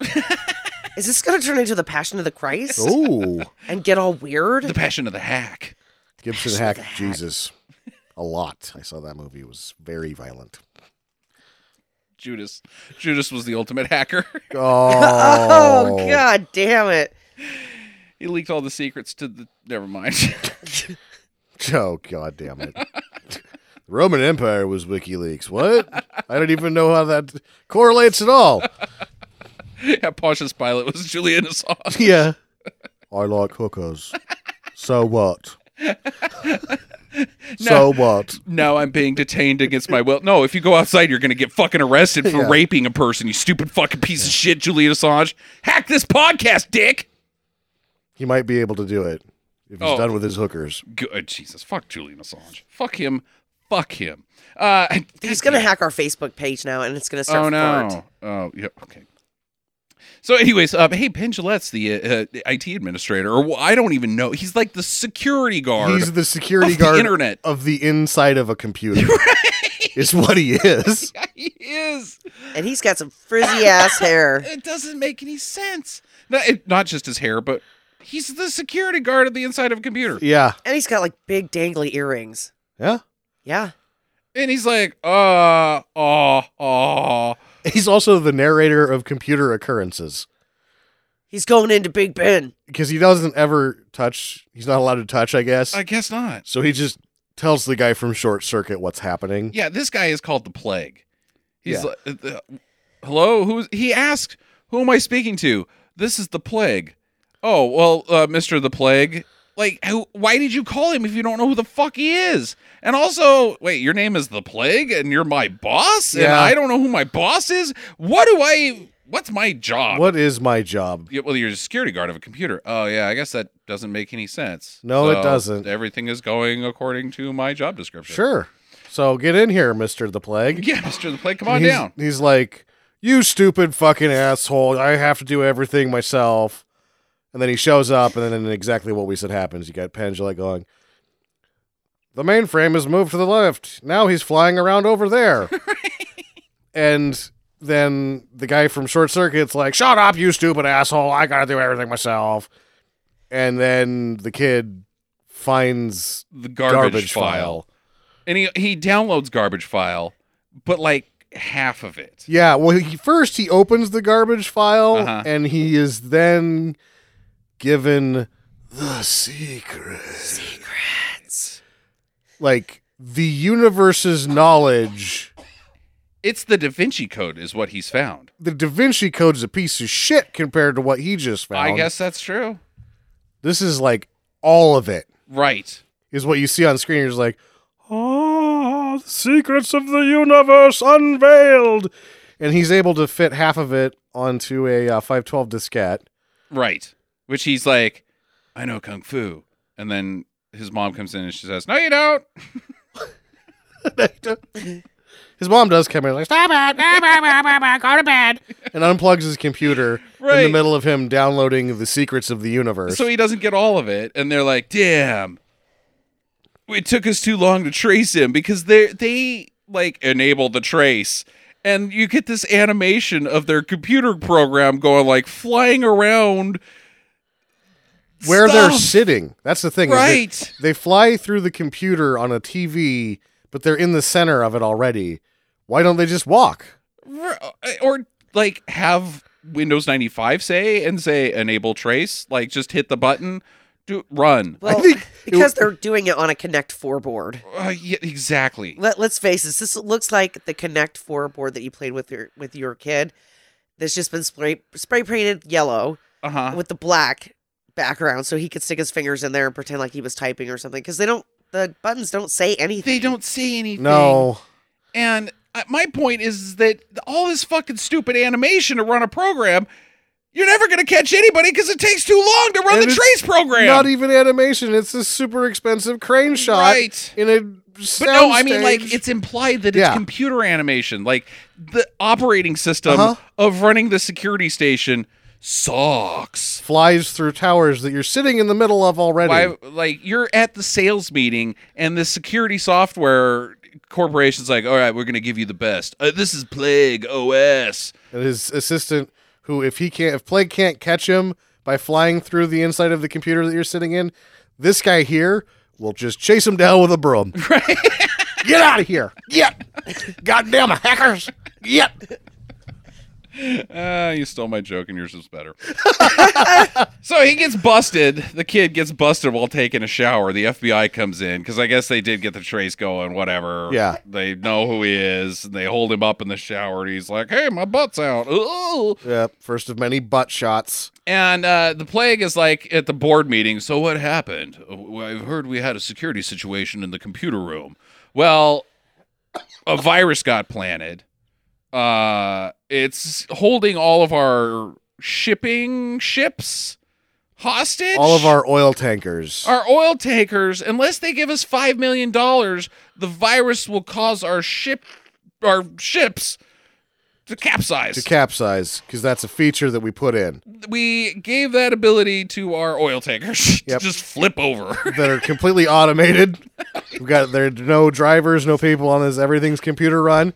Is this going to turn into the Passion of the Christ? Ooh. And get all weird? The Passion of the Hack. Gibson hacked Jesus a lot. I saw that movie. It was very violent. Judas. Judas was the ultimate hacker. Oh. Oh, God damn it. He leaked all the secrets to the... Never mind. Oh, God damn it. The Roman Empire was WikiLeaks. What? I don't even know how that correlates at all. Yeah, Pontius Pilate was Julian Assange. Yeah. I like hookers. So what? So now, what? Now I'm being detained against my will. No, if you go outside, you're going to get fucking arrested for yeah. raping a person, you stupid fucking piece of shit, Julian Assange. Hack this podcast, dick! He might be able to do it if he's oh, done with his hookers. Good. Jesus, fuck Julian Assange. Fuck him. Fuck him. Uh, he's going to hack our Facebook page now, and it's going to start Oh, no. Fart. Oh, yeah, okay. So anyways, uh, hey, Penn Jillette's the uh, I T administrator, or I don't even know. He's like the security guard. He's the security guard of the internet. Of the inside of a computer. Right? Is what he is. Yeah, he is. And he's got some frizzy-ass hair. It doesn't make any sense. Not, it, not just his hair, but he's the security guard of the inside of a computer. Yeah. And he's got like big dangly earrings. Yeah? Yeah. And he's like, uh, uh, uh. He's also the narrator of computer occurrences. He's going into Big Ben. Because he doesn't ever touch. He's not allowed to touch, I guess. I guess not. So he just tells the guy from Short Circuit what's happening. Yeah, this guy is called the Plague. He's yeah. like, uh, hello? Who's? He asked, who am I speaking to? This is the Plague. Oh, well, uh, Mister the Plague. Like, who, why did you call him if you don't know who the fuck he is? And also, wait, your name is the Plague and you're my boss? Yeah. And I don't know who my boss is? What do I, what's my job? What is my job? Yeah, well, you're a security guard of a computer. Oh, yeah, I guess that doesn't make any sense. No, so it doesn't. Everything is going according to my job description. Sure. So get in here, Mister the Plague. Yeah, Mister the Plague, come on he's, down. He's like, you stupid fucking asshole. I have to do everything myself. And then he shows up, and then exactly what we said happens. You got Penn Jillette going, the mainframe has moved to the left. Now he's flying around over there. And then the guy from Short Circuit's like, shut up, you stupid asshole. I got to do everything myself. And then the kid finds the garbage, garbage file. file. And he, he downloads garbage file, but like half of it. Yeah, well, he, first he opens the garbage file, uh-huh. and he is then... given the secrets. Secrets. Like, the universe's knowledge. It's the Da Vinci Code is what he's found. The Da Vinci Code is a piece of shit compared to what he just found. I guess that's true. This is like all of it. Right. Is what you see on screen. You're just like, oh, the secrets of the universe unveiled. And he's able to fit half of it onto a uh, five twelve diskette. Right. which he's like, I know Kung Fu. And then his mom comes in and she says, no, you don't. No, you don't. His mom does come in like, stop it, go to bed, and unplugs his computer right. in the middle of him downloading the secrets of the universe. So he doesn't get all of it, and they're like, damn, it took us too long to trace him, because they they like enable the trace, and you get this animation of their computer program going like flying around where stuff. They're sitting. That's the thing, right? Is they, they fly through the computer on a T V, but they're in the center of it already. Why don't they just walk? Or, like, have Windows ninety-five say and say enable trace? Like, just hit the button, do run. Well, I think because w- they're doing it on a Connect four board. Uh, yeah, exactly. Let, let's face it, this looks like the Connect four board that you played with your with your kid that's just been spray, spray painted yellow uh-huh. with the black background so he could stick his fingers in there and pretend like he was typing or something. Because they don't, the buttons don't say anything. They don't say anything. No. And my point is that all this fucking stupid animation to run a program, you're never going to catch anybody because it takes too long to run and the trace program. Not even animation. It's a super expensive crane shot. Right. In a soundstage. But no, I mean, like, it's implied that it's yeah. computer animation. Like, the operating system uh-huh. of running the security station sucks. Flies through towers that you're sitting in the middle of already. Why, like, you're at the sales meeting, and the security software corporation's like, all right, we're going to give you the best. Uh, this is Plague O S. And his assistant, who, if he can't, if Plague can't catch him by flying through the inside of the computer that you're sitting in, this guy here will just chase him down with a broom. Right? Get out of here. Yep. Goddamn hackers. Yep. Uh, you stole my joke and yours was better. So he gets busted. The kid gets busted while taking a shower. The F B I comes in because I guess they did get the trace going, whatever. Yeah. They know who he is. And they hold him up in the shower. And he's like, hey, my butt's out. Ooh. Yeah, first of many butt shots. And uh, the Plague is like at the board meeting. So what happened? I've heard we had a security situation in the computer room. Well, a virus got planted. Uh, it's holding all of our shipping ships hostage. All of our oil tankers. Our oil tankers. Unless they give us five million dollars, the virus will cause our ship, our ships to capsize. To capsize, because that's a feature that we put in. We gave that ability to our oil tankers yep. to just flip over. That are completely automated. We've got there no drivers, no people on this. Everything's computer run.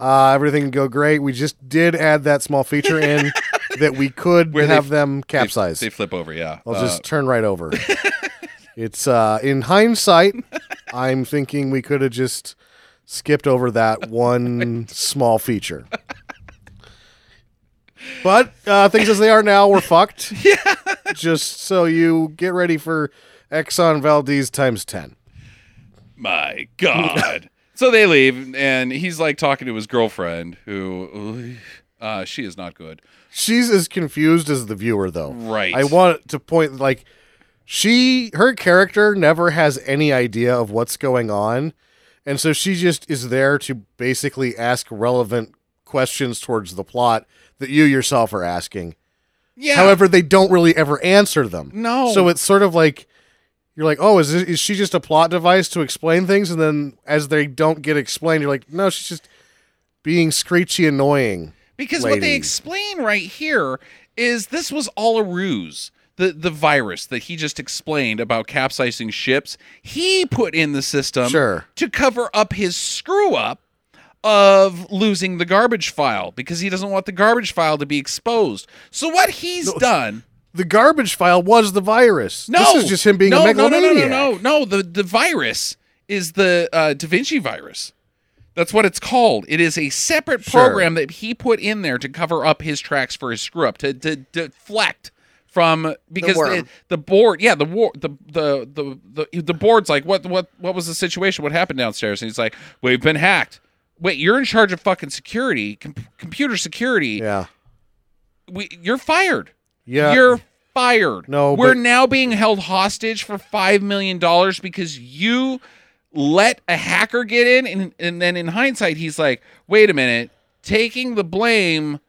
Uh, everything can go great. We just did add that small feature in that we could Where have they, them capsize. They, they flip over, yeah. I'll uh, just turn right over. It's uh, in hindsight, I'm thinking we could have just skipped over that one small feature. But uh, things as they are now, we're fucked. Yeah. Just so you get ready for Exxon Valdez times ten. My God. So they leave, and he's, like, talking to his girlfriend, who, uh, she is not good. She's as confused as the viewer, though. Right. I want to point, like, she, her character never has any idea of what's going on, and so she just is there to basically ask relevant questions towards the plot that you yourself are asking. Yeah. However, they don't really ever answer them. No. So it's sort of like... You're like, oh, is this, is she just a plot device to explain things? And then as they don't get explained, you're like, no, she's just being screechy annoying. Because lady. What they explain right here is this was all a ruse. The the virus that he just explained about capsizing ships, he put in the system sure. to cover up his screw up of losing the garbage file because he doesn't want the garbage file to be exposed. So what he's no. done... The garbage file was the virus. No, this is just him being no, a megalomaniac. No, no, no, no, no, no. The the virus is the uh, Da Vinci virus. That's what it's called. It is a separate sure. program that he put in there to cover up his tracks for his screw up, to, to, to deflect from because the, the, the board, yeah, the war, the, the the the the board's like, what what what was the situation? What happened downstairs? And he's like, we've been hacked. Wait, you're in charge of fucking security, com- computer security. Yeah, we, you're fired. Yeah, you're fired. No, we're but- now being held hostage for five million dollars because you let a hacker get in. And, and then in hindsight, he's like, wait a minute, taking the blame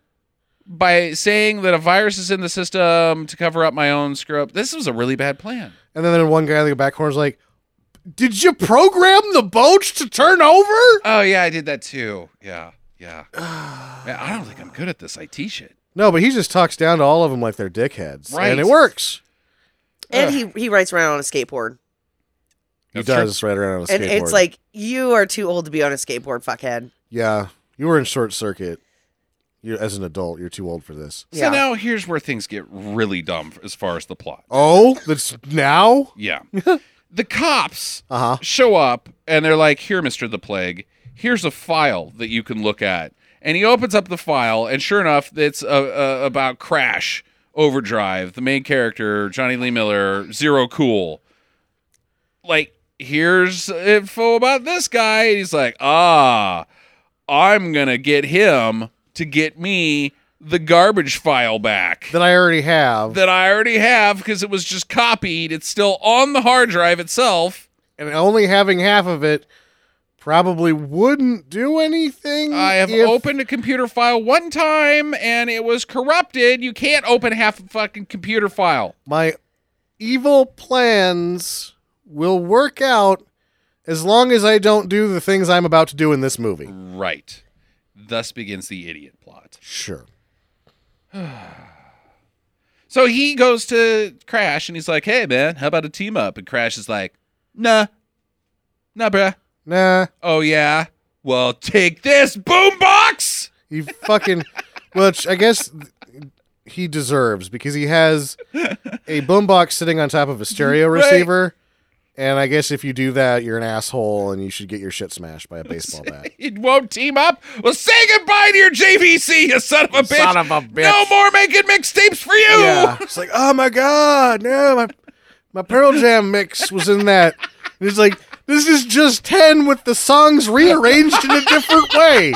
by saying that a virus is in the system to cover up my own screw up. This was a really bad plan. And then one guy in the back corner is like, did you program the boats to turn over? Oh, yeah, I did that too. Yeah, yeah. Man, I don't think I'm good at this I T shit. No, but he just talks down to all of them like they're dickheads. Right. And it works. And Ugh. he he rides around on a skateboard. He That's does true. ride around on a skateboard. And it's like, you are too old to be on a skateboard, fuckhead. Yeah, you were in Short Circuit. You, as an adult, you're too old for this. So yeah. Now here's where things get really dumb as far as the plot. Oh, that's now? Yeah. The cops uh-huh. show up, and they're like, here, Mister The Plague, here's a file that you can look at. And he opens up the file, and sure enough, it's uh, uh, about Crash Overdrive, the main character, Johnny Lee Miller, Zero Cool. Like, here's info about this guy. And he's like, ah, I'm going to get him to get me the garbage file back that I already have that I already have because it was just copied. It's still on the hard drive itself, and only having half of it probably wouldn't do anything. I have if... opened a computer file one time and it was corrupted. You can't open half a fucking computer file. My evil plans will work out as long as I don't do the things I'm about to do in this movie. Right. Thus begins the idiot plot. Sure. So he goes to Crash and he's like, hey, man, how about a team up? And Crash is like, nah. Nah, bruh. Nah. Oh, yeah? Well, take this, boombox! He fucking... Which I guess he deserves because he has a boombox sitting on top of a stereo right. receiver. And I guess if you do that, you're an asshole and you should get your shit smashed by a baseball bat. It won't team up? Well, say goodbye to your J V C, you son of a bitch. Son of a bitch. No more making mixtapes for you. Yeah. It's like, oh, my God. No, my my Pearl Jam mix was in that. And it's like, this is just ten with the songs rearranged in a different way.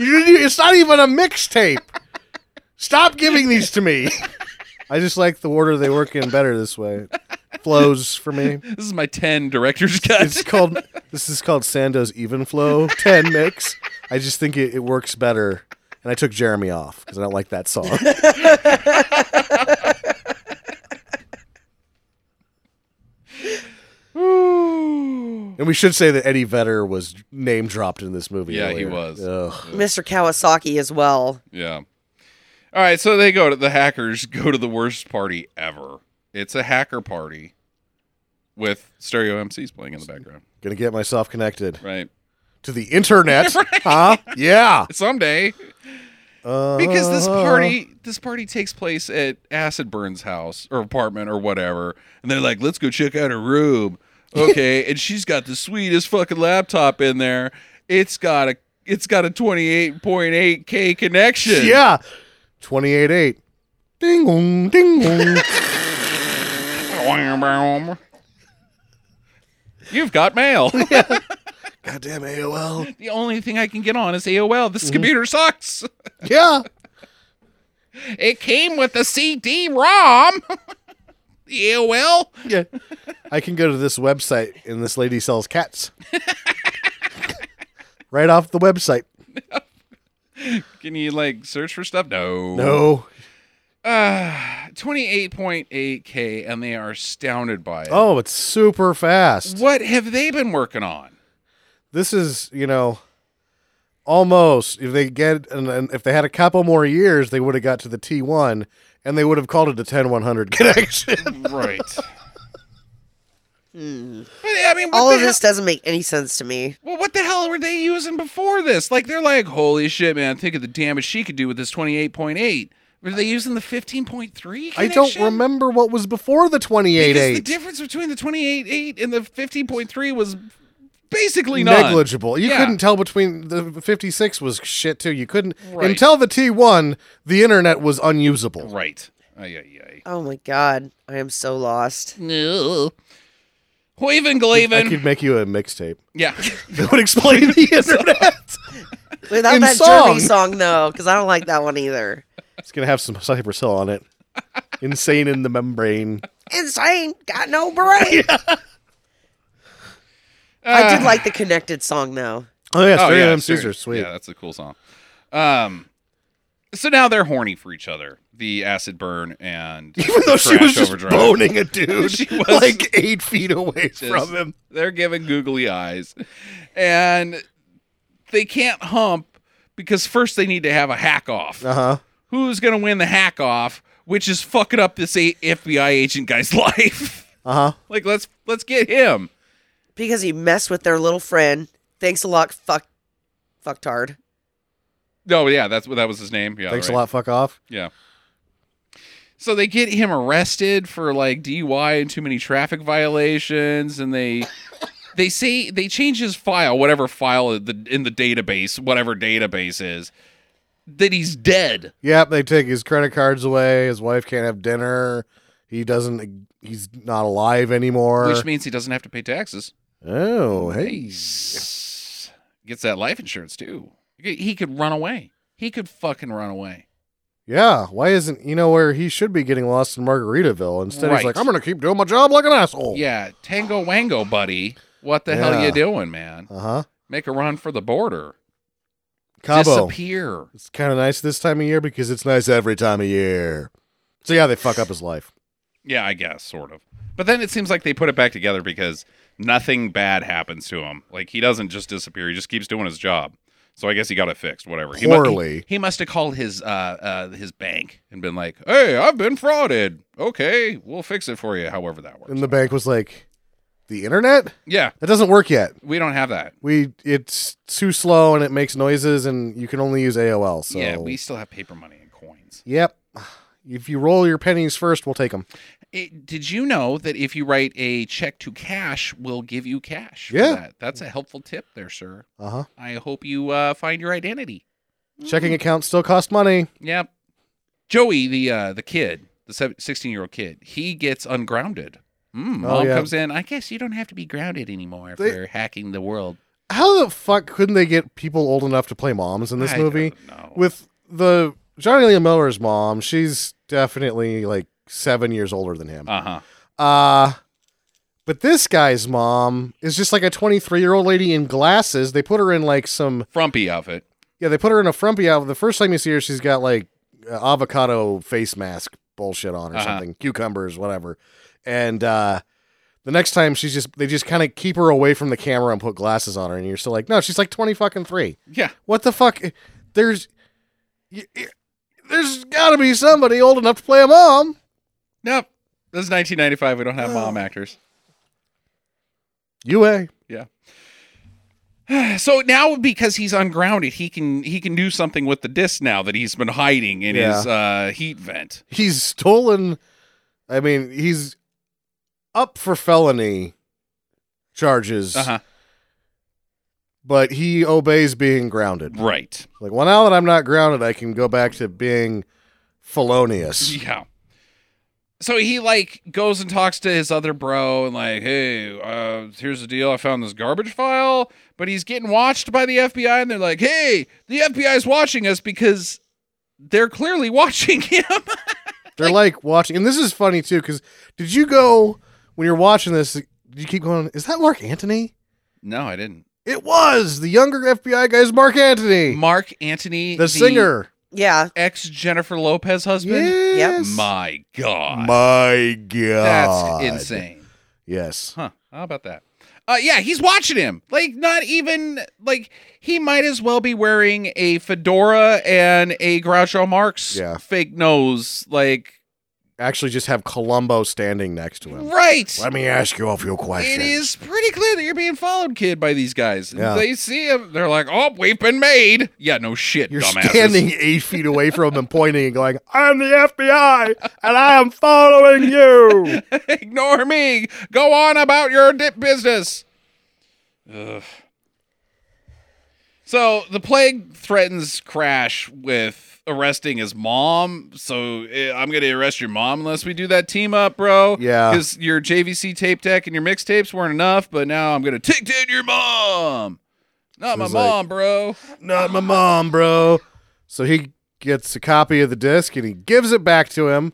It's not even a mixtape. Stop giving these to me. I just like the order they work in better this way. Flows for me. This is my ten director's cut. It's called this is called Sandoz Even Flow ten mix. I just think it, it works better. And I took Jeremy off because I don't like that song. And we should say that Eddie Vedder was name dropped in this movie. Yeah, earlier. he was. Ugh. Mister Kawasaki as well. Yeah. All right, so they go to the hackers go to the worst party ever. It's a hacker party with Stereo M Cs playing in the background. Gonna get myself connected. Right. To the internet. Right. Huh? Yeah. Someday. Uh, because this party this party takes place at Acid Burn's house or apartment or whatever. And they're like, let's go check out her room. Okay. And she's got the sweetest fucking laptop in there. It's got a it's got a twenty-eight point eight K connection. Yeah. twenty-eight point eight. Ding dong, ding dong. You've got mail. Yeah. Goddamn A O L. The only thing I can get on is A O L. This mm-hmm. computer sucks. Yeah. It came with a C D ROM. The A O L. Yeah. I can go to this website and this lady sells cats. Right off the website. Can you like search for stuff? No. No. Uh, twenty-eight point eight K, and they are astounded by it. Oh, it's super fast. What have they been working on? This is, you know, almost, if they get, and, and if they had a couple more years, they would have got to the T one, and they would have called it a ten one hundred connection. Right. Mm. But, I mean, all of this hell? doesn't make any sense to me. Well, what the hell were they using before this? Like, they're like, holy shit, man, think of the damage she could do with this twenty-eight point eight. Were they using the fifteen point three connection? I don't remember what was before the twenty-eight point eight. Because the difference between the twenty-eight point eight and the fifteen point three was basically none. Negligible. You yeah. couldn't tell between the fifty-six was shit, too. You couldn't. Right. Until the T one, the internet was unusable. Right. Aye, aye, aye. Oh, my God. I am so lost. No. Hoiven Glaven. I could make you a mixtape. Yeah. That would explain the internet. Without in that song. Journey song, though, because I don't like that one either. It's going to have some Cypress Hill on it. Insane in the membrane. Insane. Got no brain. Yeah. uh, I did like the Connected song, though. Oh, yeah. Stereo M Cs are sweet. Yeah, that's a cool song. Um, So now they're horny for each other. The acid burn and even though she was just overdrive. boning a dude, she was like eight feet away just, from him. They're giving googly eyes, and they can't hump because first they need to have a hack off. Uh huh. Who's gonna win the hack off? Which is fucking up this F B I agent guy's life. Uh huh. Like let's let's get him because he messed with their little friend. Thanks a lot, fuck, fucktard. Oh, yeah, that's that was his name. Yeah, Thanks right. a lot, fuck off. Yeah. So they get him arrested for, like, D U I and too many traffic violations, and they they say they change his file, whatever file in the, in the database, whatever database is, that he's dead. Yep, they take his credit cards away, his wife can't have dinner, he doesn't, he's not alive anymore. Which means he doesn't have to pay taxes. Oh, hey. Nice. Gets that life insurance, too. He could run away. He could fucking run away. Yeah. Why isn't, you know, where he should be getting lost in Margaritaville? Instead, right. he's like, I'm going to keep doing my job like an asshole. Yeah. Tango Wango, buddy. What the yeah. hell are you doing, man? Uh-huh. Make a run for the border. Cabo. Disappear. It's kind of nice this time of year because it's nice every time of year. So, yeah, they fuck up his life. Yeah, I guess, sort of. But then it seems like they put it back together because nothing bad happens to him. Like, he doesn't just disappear. He just keeps doing his job. So I guess he got it fixed, whatever. Poorly. He, mu- he, he must have called his uh, uh, his bank and been like, hey, I've been frauded. Okay, we'll fix it for you, however that works. And the bank was like, the internet? Yeah. That doesn't work yet. We don't have that. We It's too slow and it makes noises and you can only use A O L. So yeah, we still have paper money and coins. Yep. If you roll your pennies first, we'll take them. It, did you know that if you write a check to cash, we'll give you cash? Yeah. For that? That's a helpful tip there, sir. Uh-huh. I hope you uh, find your identity. Checking mm-hmm. accounts still cost money. Yep. Joey, the uh, the kid, the sixteen-year-old kid, he gets ungrounded. Mm, Mom oh, yeah. comes in, I guess you don't have to be grounded anymore they, for hacking the world. How the fuck couldn't they get people old enough to play moms in this I movie? Don't know. With the Johnny Lee Miller's mom, she's definitely like seven years older than him. Uh-huh. Uh, but this guy's mom is just like a twenty-three-year-old lady in glasses. They put her in like some... frumpy outfit. Yeah, they put her in a frumpy outfit. The first time you see her, she's got like avocado face mask bullshit on or uh-huh. something. Cucumbers, whatever. And uh, the next time, she's just they just kind of keep her away from the camera and put glasses on her. And you're still like, no, she's like twenty fucking three. Yeah. What the fuck? There's... There's gotta be somebody old enough to play a mom. Nope. This is nineteen ninety-five. We don't have mom actors. U A. Yeah. So now because he's ungrounded, he can he can do something with the disc now that he's been hiding in yeah. his uh, heat vent. He's stolen. I mean, he's up for felony charges. Uh-huh. But he obeys being grounded. Right. Like, well, now that I'm not grounded, I can go back to being felonious. Yeah. So he, like, goes and talks to his other bro and, like, hey, uh, here's the deal. I found this garbage file, but he's getting watched by the F B I. And they're like, hey, the F B I is watching us because they're clearly watching him. They're, like, watching. And this is funny, too, because did you go, when you're watching this, did you keep going, is that Mark Antony? No, I didn't. It was the younger F B I guy's Mark Antony. Mark Antony. The, the singer. Yeah. Ex-Jennifer Lopez husband. Yes. Yep. My God. My God. That's insane. Yes. Huh. How about that? Uh, yeah, he's watching him. Like, not even, like, he might as well be wearing a fedora and a Groucho Marx yeah. fake nose, like. Actually just have Columbo standing next to him. Right. Let me ask you a few questions. It is pretty clear that you're being followed, kid, by these guys. Yeah. They see him. They're like, oh, we've been made. Yeah, no shit, you're dumbasses. Standing eight feet away from him and pointing and going, I'm the F B I, and I am following you. Ignore me. Go on about your dip business. Ugh. So the plague threatens Crash with arresting his mom. So I'm going to arrest your mom unless we do that team up, bro. Yeah. Because your J V C tape deck and your mixtapes weren't enough, but now I'm going to take down your mom. Not my mom, like, bro. Not my mom, bro. So he gets a copy of the disc and he gives it back to him.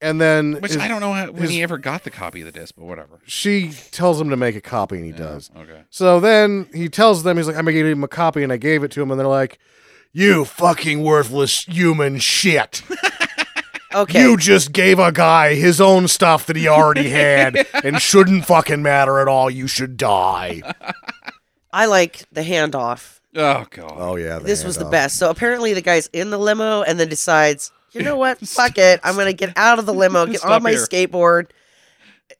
And then, which his, I don't know how, when his, he ever got the copy of the disc, but whatever. She tells him to make a copy, and he yeah, does. Okay. So then he tells them, he's like, "I'm gonna give him a copy," and I gave it to him, and they're like, you fucking worthless human shit. Okay. You just gave a guy his own stuff that he already had and shouldn't fucking matter at all. You should die. I like the handoff. Oh, God. Oh, yeah. This was the best. So apparently the guy's in the limo and then decides, you know what? Fuck it. I'm going to get out of the limo, get on my skateboard.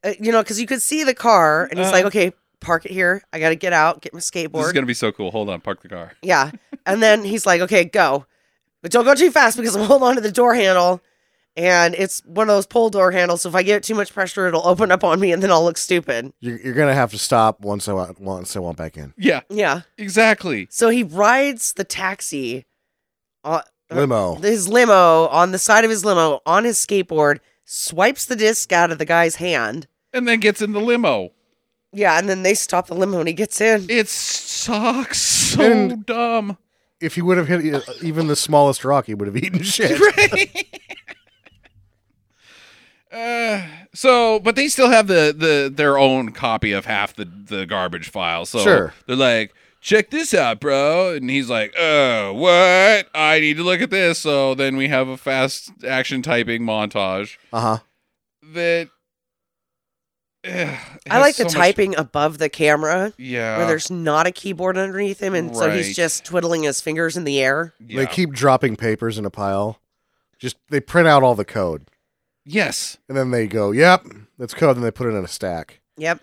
Uh, you know, because you could see the car and he's uh, like, okay, park it here. I got to get out, get my skateboard. This is going to be so cool. Hold on. Park the car. Yeah. And then he's like, okay, go. But don't go too fast because I'm holding on to the door handle. And it's one of those pull door handles. So if I give it too much pressure, it'll open up on me and then I'll look stupid. You're, you're going to have to stop once I, want, once I want back in. Yeah. Yeah. Exactly. So he rides the taxi. Uh, limo. His limo, on the side of his limo, on his skateboard, swipes the disc out of the guy's hand. And then gets in the limo. Yeah. And then they stop the limo and he gets in. It sucks. So and dumb. If he would have hit even the smallest rock, he would have eaten shit. Right. Uh, so, but they still have the, the their own copy of half the, the garbage file. So sure. They're like, check this out, bro. And he's like, oh, what? I need to look at this. So then we have a fast action typing montage. Uh-huh. That. Uh, I like so the typing much... above the camera. Yeah. Where there's not a keyboard underneath him. And right. So he's just twiddling his fingers in the air. Yeah. They keep dropping papers in a pile. Just, they print out all the code. Yes. And then they go, yep, that's code. And they put it in a stack. Yep.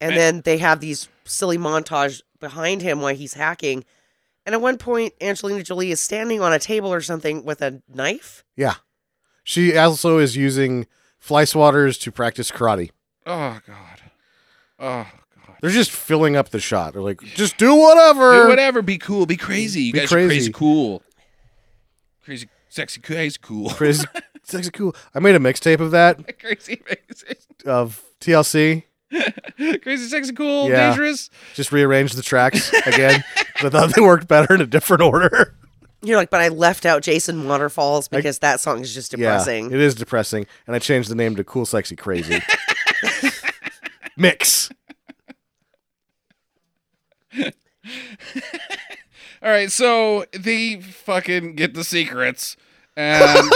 And, and then they have these silly montage behind him while he's hacking. And at one point, Angelina Jolie is standing on a table or something with a knife. Yeah. She also is using fly swatters to practice karate. Oh, God. Oh, God. They're just filling up the shot. They're like, just do whatever. Do whatever. Be cool. Be crazy. You be guys crazy. Are crazy cool. Crazy, sexy, crazy cool. Crazy. Sexy cool. I made a mixtape of that. Crazy, amazing. Of T L C. Crazy, sexy, cool, yeah. Dangerous. Just rearranged the tracks again. I thought they worked better in a different order. You're like, but I left out Jason Waterfalls because I, that song is just depressing. Yeah, it is depressing. And I changed the name to Cool, Sexy, Crazy. Mix. All right, so they fucking get the secrets. And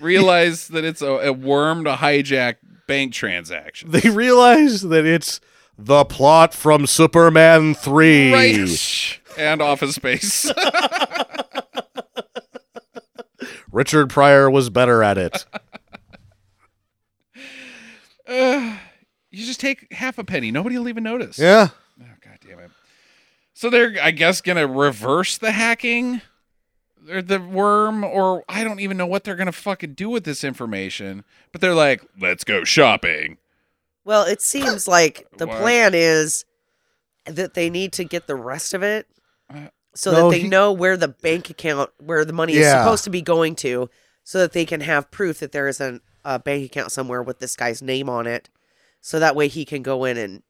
realize that it's a, a worm to hijack bank transactions. They realize that it's the plot from Superman three. Right. And Office Space. Richard Pryor was better at it. Uh, you just take half a penny. Nobody will even notice. Yeah. Oh, God damn it. So they're, I guess, going to reverse the hacking. Or the worm, or I don't even know what they're going to fucking do with this information, but they're like, let's go shopping. Well, it seems like the what? plan is that they need to get the rest of it so no, that they he... know where the bank account, where the money yeah. is supposed to be going to, so that they can have proof that there is an, a bank account somewhere with this guy's name on it. So that way he can go in and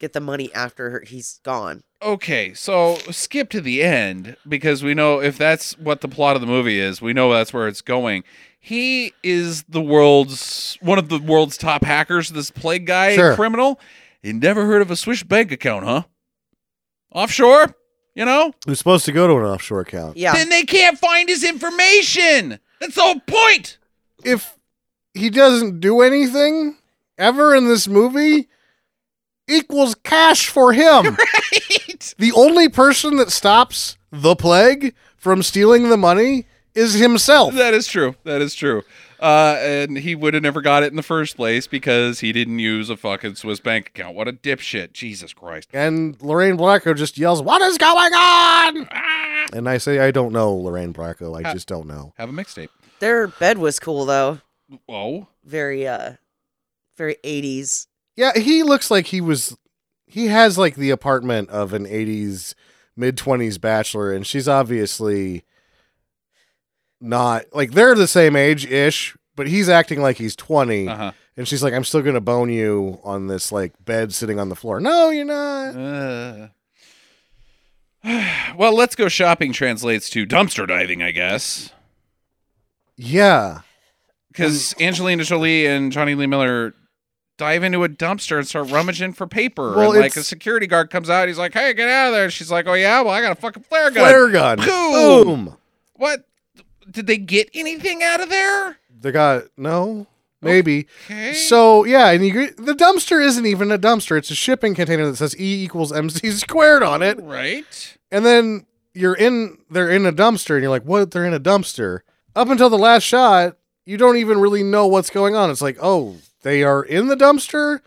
get the money after he's gone. Okay, so skip to the end, because we know if that's what the plot of the movie is, we know that's where it's going. He is the world's, one of the world's top hackers, this plague guy, sure. criminal. You never heard of a Swiss bank account, huh? Offshore, you know? Who's supposed to go to an offshore account. Yeah. Then they can't find his information. That's the whole point. If he doesn't do anything ever in this movie, equals cash for him. Right. The only person that stops the plague from stealing the money is himself. That is true. That is true. Uh, and he would have never got it in the first place because he didn't use a fucking Swiss bank account. What a dipshit. Jesus Christ. And Lorraine Bracco just yells, what is going on? Ah! And I say, I don't know, Lorraine Bracco. I ha- just don't know. Have a mixtape. Their bed was cool, though. Oh. Very, uh, very eighties. Yeah, he looks like he was, he has like the apartment of an eighties, mid-twenties bachelor, and she's obviously not, like they're the same age-ish, but he's acting like he's twenty, uh-huh. and she's like, I'm still going to bone you on this like bed sitting on the floor. No, you're not. Uh. Well, let's go shopping translates to dumpster diving, I guess. Yeah. Because Angelina Jolie and Johnny Lee Miller dive into a dumpster and start rummaging for paper. Well, and like a security guard comes out, he's like, "Hey, get out of there!" And she's like, "Oh yeah, well I got a fucking flare gun." Flare gun. Boom. Boom. What? Did they get anything out of there? They got no. Maybe. Okay. So, yeah, and you, the dumpster isn't even a dumpster. It's a shipping container that says E equals M C squared on it. Right. And then you're in, they're in a dumpster, and you're like, what? They're in a dumpster. Up until the last shot, you don't even really know what's going on. It's like, oh, they are in the dumpster.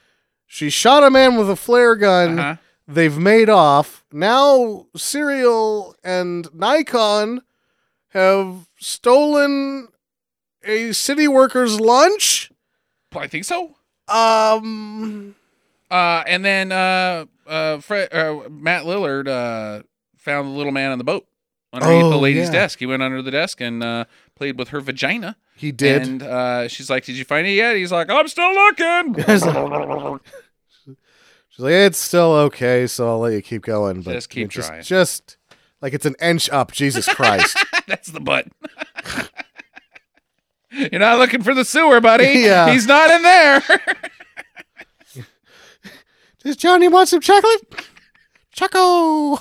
She shot a man with a flare gun. Uh-huh. They've made off. Now, Serial and Nikon have stolen a city worker's lunch? I think so. Um, uh, and then uh, uh, Fred, uh Matt Lillard uh, found the little man on the boat underneath oh, the lady's yeah. desk. He went under the desk and uh, played with her vagina. He did. And uh, she's like, "Did you find it yet?" He's like, "I'm still looking." She's like, "It's still okay, so I'll let you keep going." But just keep I mean, trying. Just, just like it's an inch up. Jesus Christ. That's the butt. You're not looking for the sewer, buddy. Yeah. He's not in there. Does Johnny want some chocolate? Choco.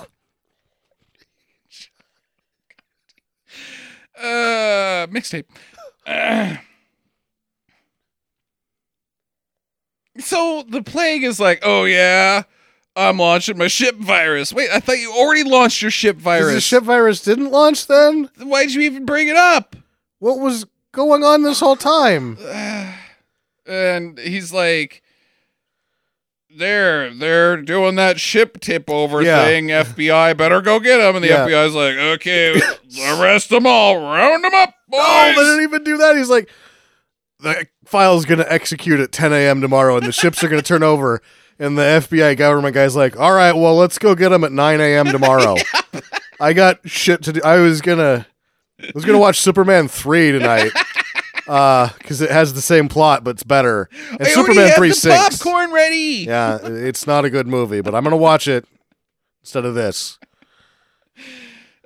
Uh, mixtape. Uh. So the plague is like, oh, yeah, I'm launching my ship virus. Wait, I thought you already launched your ship virus. The ship virus didn't launch then? Why'd you even bring it up? What was going on this whole time? And he's like, they're they're doing that ship tip over yeah. thing. F B I better go get them. And the yeah. F B I's like, okay, arrest them all, round them up, boys. No, they didn't even do that. He's like, the file's gonna execute at ten a.m. tomorrow, and the ships are gonna turn over. And the F B I government guy's like, all right, well, let's go get them at nine a.m. tomorrow. yeah. I got shit to do. I was gonna I was going to watch Superman three tonight because uh, it has the same plot, but it's better. And I Superman three six. Popcorn ready. Yeah, it's not a good movie, but I'm going to watch it instead of this.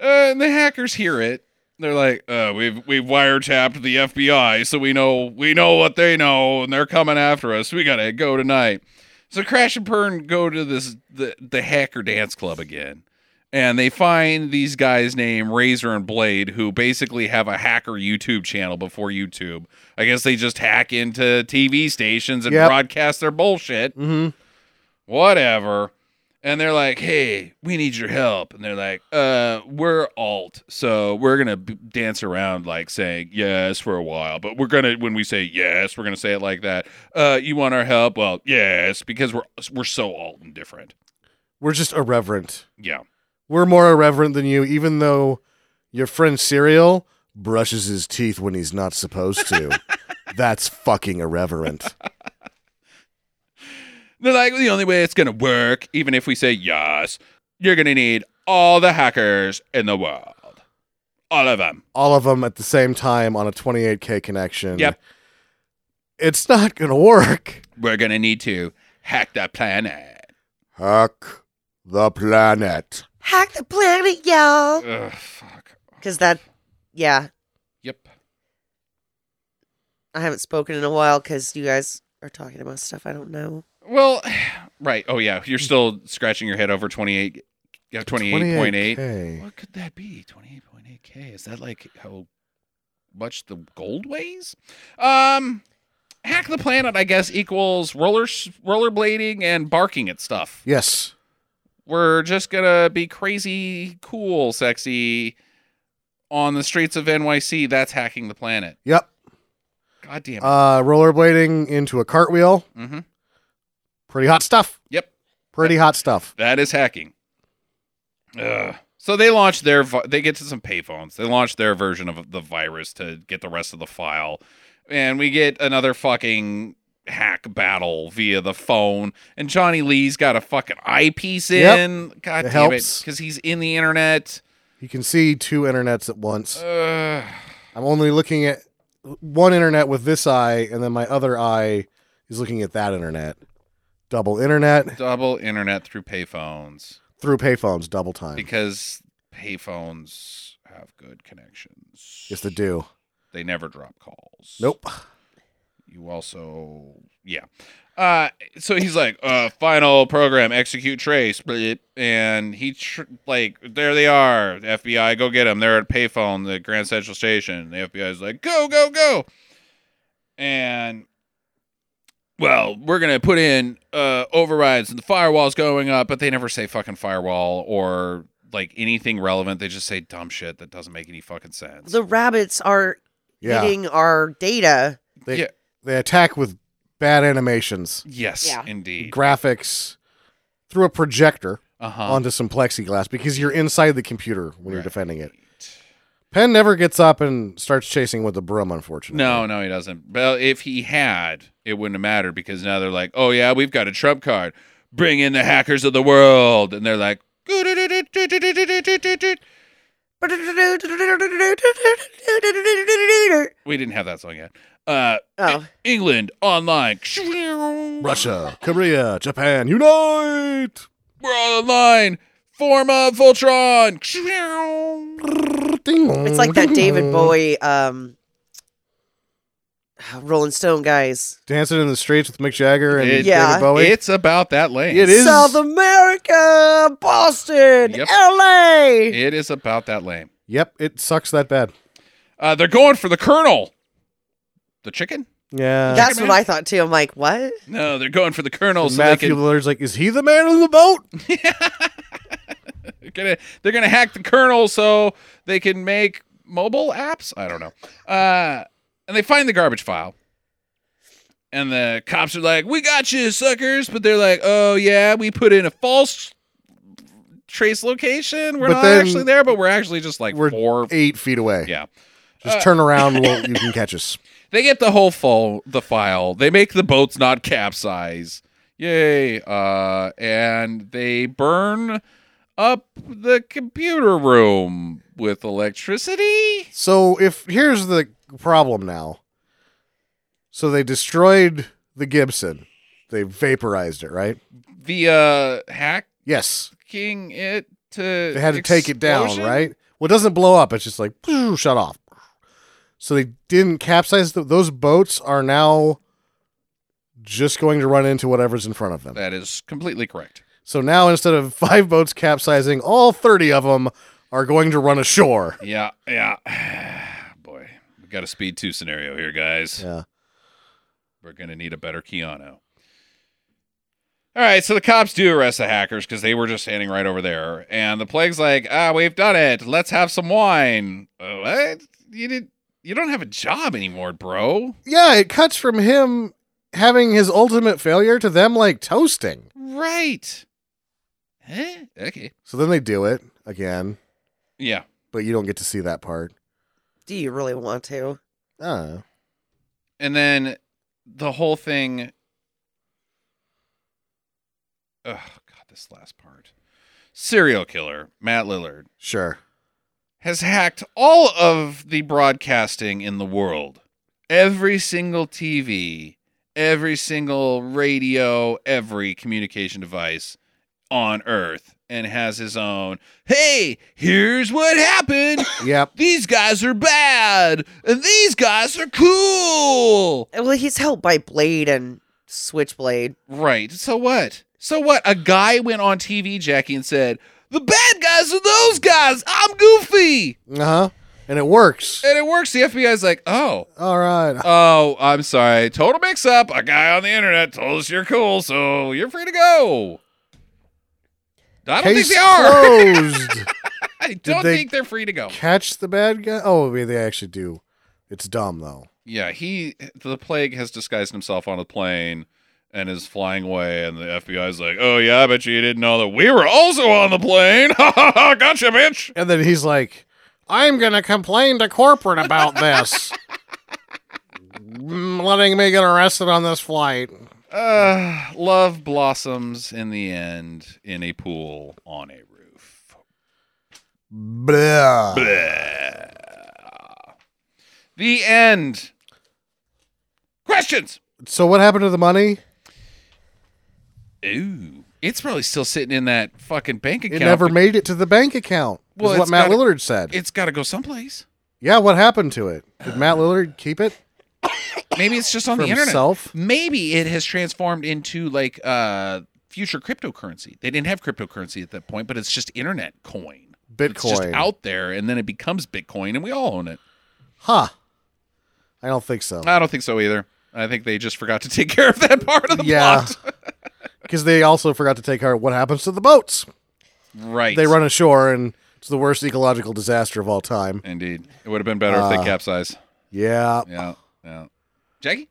Uh, and the hackers hear it. They're like, uh, we've we've wiretapped the F B I, so we know we know what they know, and they're coming after us. We got to go tonight. So Crash and Pern go to this the, the hacker dance club again. And they find these guys named Razor and Blade, who basically have a hacker YouTube channel before YouTube. I guess they just hack into T V stations and yep. broadcast their bullshit. Mm-hmm. Whatever. And they're like, hey, we need your help. And they're like, uh, we're alt. So we're going to b- dance around like saying yes for a while. But we're going to, when we say yes, we're going to say it like that. Uh, you want our help? Well, yes, because we're we're so alt and different. We're just irreverent. Yeah. We're more irreverent than you, even though your friend Serial brushes his teeth when he's not supposed to. That's fucking irreverent. They're like, the only way it's going to work, even if we say yes, you're going to need all the hackers in the world. All of them. All of them at the same time on a twenty-eight K connection. Yep. It's not going to work. We're going to need to hack the planet. Hack the planet. Hack the planet, y'all. Ugh, fuck. Because that, yeah. Yep. I haven't spoken in a while because you guys are talking about stuff I don't know. Well, right. Oh, yeah. You're still scratching your head over twenty-eight, yeah, twenty-eight point eight. twenty-eight K. What could that be? twenty-eight point eight K. Is that like how much the gold weighs? Um... Hack the planet, I guess, equals roller rollerblading and barking at stuff. Yes. We're just going to be crazy, cool, sexy on the streets of N Y C. That's hacking the planet. Yep. God damn it. Uh, rollerblading into a cartwheel. Mm-hmm. Pretty hot stuff. Yep. Pretty that, hot stuff. That is hacking. Ugh. So they launch their, they get to some payphones. They launch their version of the virus to get the rest of the file. And we get another fucking hack battle via the phone, and Johnny Lee's got a fucking eyepiece in. Yep. God it damn helps. It, because he's in the internet. He can see two internets at once. Uh, I'm only looking at one internet with this eye, and then my other eye is looking at that internet. Double internet. Double internet through payphones. Through payphones, double time. Because payphones have good connections. Yes, they do. They never drop calls. Nope. You also, yeah. Uh, so he's like, uh, final program, execute trace. And he, tr- like, there they are. The F B I, go get them. They're at payphone, the Grand Central Station. The F B I's like, go, go, go. And, well, we're going to put in uh, overrides and the firewall's going up, but they never say fucking firewall or, like, anything relevant. They just say dumb shit that doesn't make any fucking sense. The rabbits are yeah. eating our data. They, yeah. they attack with bad animations. Yes, yeah. indeed. Graphics through a projector uh-huh. onto some plexiglass because you're inside the computer when right. you're defending it. Penn never gets up and starts chasing with a broom, unfortunately. No, no, he doesn't. But if he had, it wouldn't have mattered because now they're like, oh, yeah, we've got a trump card. Bring in the hackers of the world. And they're like, we didn't have that song yet. Uh, oh. England online. Russia, Korea, Japan, unite! We're all online. Form of Voltron. It's like that David Bowie, um, Rolling Stone guys dancing in the streets with Mick Jagger and it, yeah. David Bowie. It's about that lane. It is South America, Boston, yep. L A. It is about that lane. Yep, it sucks that bad. Uh, they're going for the Colonel. The chicken? Yeah. That's chicken what man? I thought, too. I'm like, what? No, they're going for the Colonel. So Matthew can... Lillard's like, is he the man in the boat? they're going to they're gonna hack the Colonel so they can make mobile apps? I don't know. Uh, and they find the garbage file. And the cops are like, we got you, suckers. But they're like, oh, yeah, we put in a false trace location. We're but not actually there, but we're actually just like we're four. eight feet away. Yeah. Just uh, turn around. We'll, you can catch us. They get the whole full, the file. They make the boats not capsize. Yay. Uh, and they burn up the computer room with electricity. So if here's the problem now. So they destroyed the Gibson. They vaporized it, right? The uh, hack? Yes. Hacking it to They had to explosion? Take it down, right? Well, it doesn't blow up. It's just like, shut off. So they didn't capsize. The, those boats are now just going to run into whatever's in front of them. That is completely correct. So now instead of five boats capsizing, all thirty of them are going to run ashore. Yeah, yeah. Boy, we got a Speed two scenario here, guys. Yeah. We're going to need a better Keanu. All right, so the cops do arrest the hackers because they were just standing right over there. And the plague's like, ah, we've done it. Let's have some wine. Uh, what? You didn't. You don't have a job anymore, bro. Yeah, it cuts from him having his ultimate failure to them, like, toasting. Right. Huh? Okay. So then they do it again. Yeah. But you don't get to see that part. Do you really want to? Uh. And then the whole thing... Oh, God, this last part. Serial killer, Matt Lillard. Sure. Has hacked all of the broadcasting in the world. Every single T V, every single radio, every communication device on Earth, and has his own, hey, here's what happened. Yep. These guys are bad, and these guys are cool. Well, he's helped by Blade and Switchblade. Right. So what? So what? A guy went on T V, Jackie, and said, the bad guys are those guys. I'm Goofy. Uh-huh. And it works. And it works. The F B I's like, oh. All right. Oh, I'm sorry. Total mix-up. A guy on the internet told us you're cool, so you're free to go. I don't Case think they are. Closed. I don't they think they're free to go. Catch the bad guy? Oh, they actually do. It's dumb, though. Yeah, he. The plague has disguised himself on a plane. And is flying away, and the F B I's like, oh, yeah, I bet you didn't know that we were also on the plane. Ha, ha, ha, gotcha, bitch. And then he's like, I'm going to complain to corporate about this. Letting me get arrested on this flight. Uh, love blossoms in the end in a pool on a roof. Blah. Blah. The end. Questions? So what happened to the money? Ooh, it's probably still sitting in that fucking bank account. It never made it to the bank account. Well, is what Matt gotta, Lillard said. It's got to go someplace. Yeah, what happened to it? Did uh, Matt Lillard keep it? Maybe it's just on the internet. Himself? Maybe it has transformed into like uh, future cryptocurrency. They didn't have cryptocurrency at that point, but it's just internet coin. Bitcoin. It's just out there, and then it becomes Bitcoin, and we all own it. Huh. I don't think so. I don't think so either. I think they just forgot to take care of that part of the yeah. plot. Because they also forgot to take care of what happens to the boats. Right. They run ashore, and it's the worst ecological disaster of all time. Indeed. It would have been better uh, if they capsized. Yeah. Yeah. Yeah. Jackie?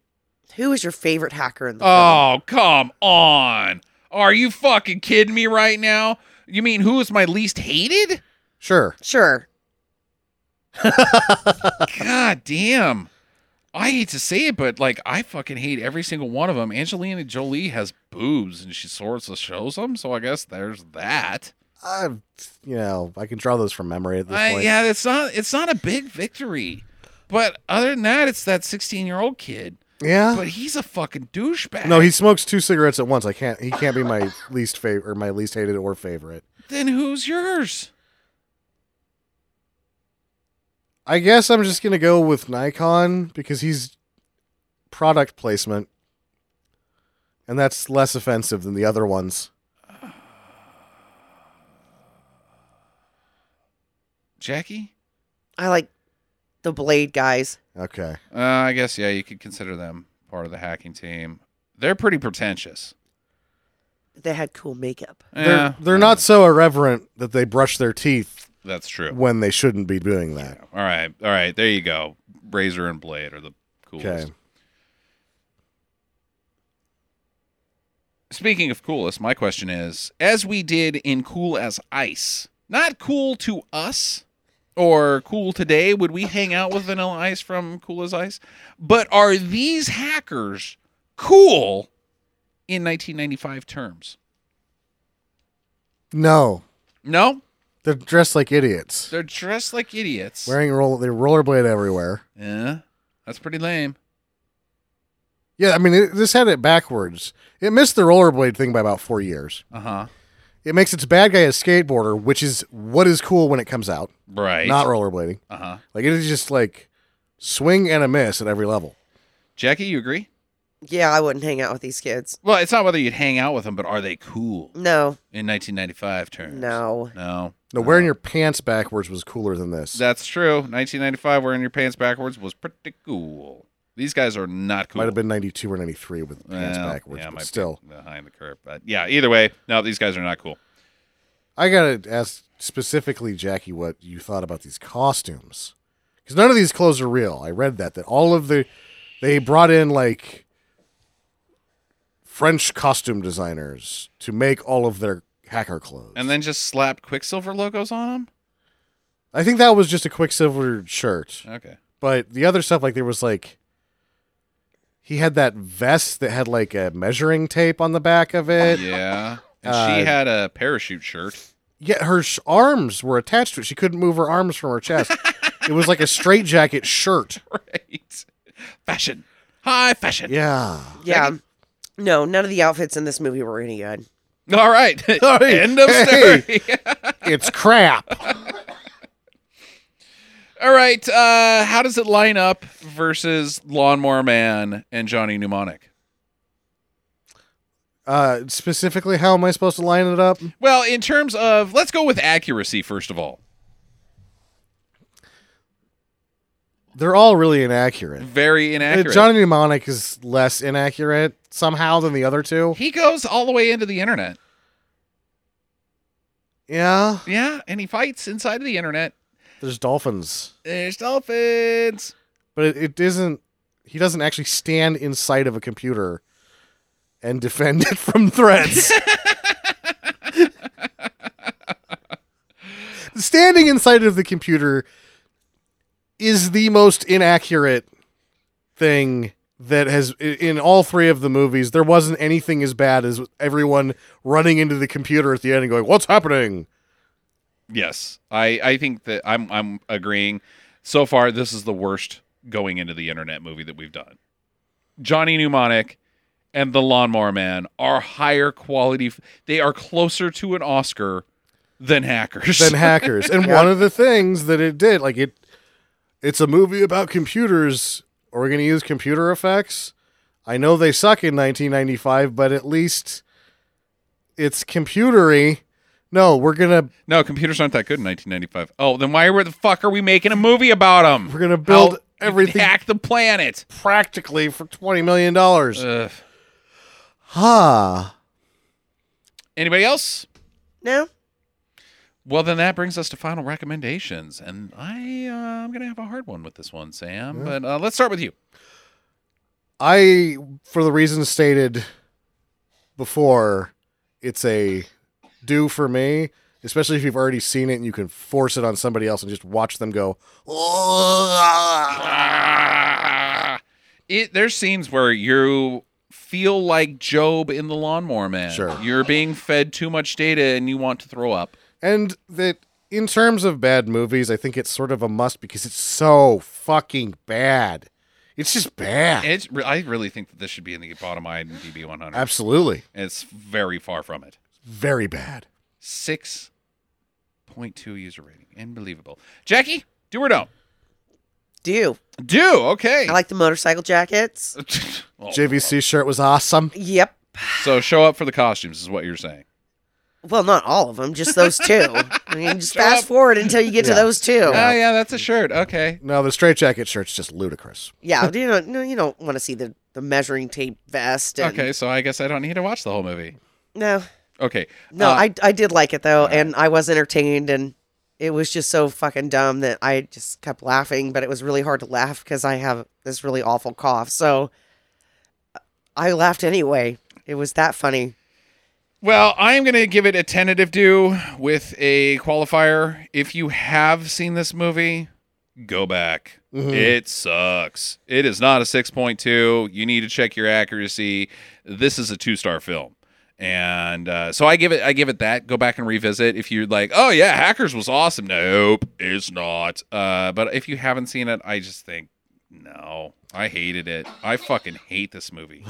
Who is your favorite hacker in the oh, film? Oh, come on. Are you fucking kidding me right now? You mean who is my least hated? Sure. Sure. God damn. I hate to say it, but like I fucking hate every single one of them. Angelina Jolie has boobs, and she sort of shows them, so I guess there's that. I, you know, I can draw those from memory at this I, point. Yeah, it's not, it's not a big victory, but other than that, it's that sixteen-year-old kid. Yeah, but he's a fucking douchebag. No, he smokes two cigarettes at once. I can't. He can't be my least favorite, or my least hated, or favorite. Then who's yours? I guess I'm just going to go with Nikon because he's product placement, and that's less offensive than the other ones. Jackie? I like the Blade guys. Okay. Uh, I guess, yeah, you could consider them part of the hacking team. They're pretty pretentious. They had cool makeup. Yeah. They're, they're not so irreverent that they brush their teeth. That's true. When they shouldn't be doing that. Yeah. All right. All right. There you go. Razor and Blade are the coolest. Okay. Speaking of coolest, my question is, as we did in Cool as Ice, not cool to us or cool today, would we hang out with Vanilla Ice from Cool as Ice? But are these hackers cool in nineteen ninety-five terms? No. No? They're dressed like idiots. They're dressed like idiots. Wearing roll, they rollerblade everywhere. Yeah, that's pretty lame. Yeah, I mean, it, this had it backwards. It missed the rollerblade thing by about four years. Uh huh. It makes its bad guy a skateboarder, which is what is cool when it comes out. Right. Not rollerblading. Uh huh. Like it is just like swing and a miss at every level. Jackie, you agree? Yeah, I wouldn't hang out with these kids. Well, it's not whether you'd hang out with them, but are they cool? No. In nineteen ninety-five terms. No. No. No, wearing your pants backwards was cooler than this. That's true. nineteen ninety-five, wearing your pants backwards was pretty cool. These guys are not cool. Might have been ninety-two or ninety-three with pants well, backwards, yeah, but still. Behind the curve. But yeah, either way, no, these guys are not cool. I got to ask specifically, Jackie, what you thought about these costumes. Because none of these clothes are real. I read that. That all of the... They brought in, like, French costume designers to make all of their hacker clothes. And then just slapped Quicksilver logos on them? I think that was just a Quicksilver shirt. Okay. But the other stuff, like, there was, like, he had that vest that had, like, a measuring tape on the back of it. Yeah. And uh, she had a parachute shirt. Yeah, her sh- arms were attached to it. She couldn't move her arms from her chest. It was like a straitjacket shirt. Right. Fashion. High fashion. Yeah. Yeah. Like, no, none of the outfits in this movie were any good. All right. End of story. Hey, it's crap. All right. Uh, how does it line up versus Lawnmower Man and Johnny Mnemonic? Uh, specifically, how am I supposed to line it up? Well, in terms of, let's go with accuracy, first of all. They're all really inaccurate. Very inaccurate. Johnny Mnemonic is less inaccurate somehow than the other two. He goes all the way into the internet. Yeah. Yeah, and he fights inside of the internet. There's dolphins. There's dolphins. But it, it isn't, he doesn't actually stand inside of a computer and defend it from threats. Standing inside of the computer is the most inaccurate thing that has, in all three of the movies, there wasn't anything as bad as everyone running into the computer at the end and going, what's happening? Yes. I, I think that I'm I'm agreeing. So far, this is the worst going into the internet movie that we've done. Johnny Mnemonic and The Lawnmower Man are higher quality. They are closer to an Oscar than Hackers. Than Hackers. And one of the things that it did, like it, it's a movie about computers, Are we going to use computer effects? I know they suck in nineteen ninety-five, but at least it's computery. No, we're going to... No, computers aren't that good in nineteen ninety-five. Oh, then why were the fuck are we making a movie about them? We're going to build I'll everything... hack the planet. Practically for twenty million dollars. Ugh. Ha. Huh. Anybody else? No. Well, then that brings us to final recommendations. And I, uh, I'm going to have a hard one with this one, Sam. Yeah. But uh, let's start with you. I, for the reasons stated before, it's a... do for me, especially if you've already seen it and you can force it on somebody else and just watch them go. It, there's scenes where you feel like Job in The Lawnmower Man. Sure. You're being fed too much data and you want to throw up. And that in terms of bad movies, I think it's sort of a must because it's so fucking bad. It's just bad. It's. I really think that this should be in the bottom IMDb one hundred. Absolutely. It's very far from it. Very bad. six point two user rating. Unbelievable. Jackie, do or don't? Do. Do, okay. I like the motorcycle jackets. Oh, J V C shirt was awesome. Yep. So show up for the costumes is what you're saying. Well, not all of them, just those two. I mean, just show fast up. Forward until you get yeah. to those two. Oh, yeah. yeah, that's a shirt. Okay. No, the straight jacket shirt's just ludicrous. Yeah, you don't, no, you don't want to see the, the measuring tape vest. And... Okay, so I guess I don't need to watch the whole movie. No. Okay. No, uh, I I did like it though, right. And I was entertained, and it was just so fucking dumb that I just kept laughing. But it was really hard to laugh because I have this really awful cough, so I laughed anyway. It was that funny. Well, I'm going to give it a tentative do with a qualifier. If you have seen this movie, go back. Mm-hmm. It sucks. It is not a six point two. You need to check your accuracy. This is a two-star film. And uh, so I give it I give it that. Go back and revisit. If you're like, oh, yeah, Hackers was awesome. Nope, it's not. Uh, but if you haven't seen it, I just think, no, I hated it. I fucking hate this movie.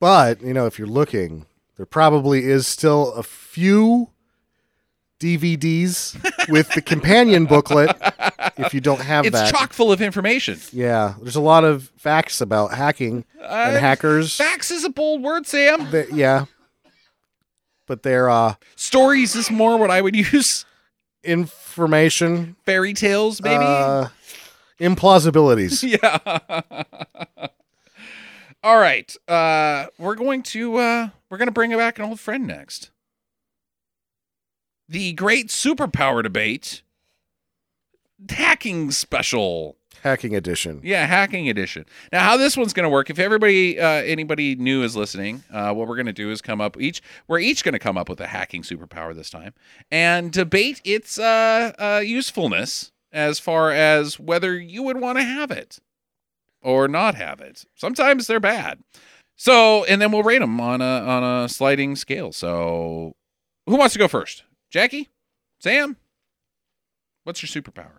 But, you know, if you're looking, there probably is still a few D V Ds with the companion booklet if you don't have it's that. It's chock full of information. Yeah. There's a lot of facts about hacking uh, and hackers. Facts is a bold word, Sam. They, yeah. But they're... Uh, Stories is more what I would use. Information. Fairy tales, maybe? Uh, implausibilities. Yeah. All right. Uh, we're going to... Uh, we're going to bring back an old friend next. The Great Superpower Debate Hacking Special. Hacking Edition. Yeah, Hacking Edition. Now, how this one's going to work, if everybody, uh, anybody new is listening, uh, what we're going to do is come up each, we're each going to come up with a hacking superpower this time and debate its uh, uh, usefulness as far as whether you would want to have it or not have it. Sometimes they're bad. So, and then we'll rate them on a, on a sliding scale. So, who wants to go first? Jackie? Sam? What's your superpower?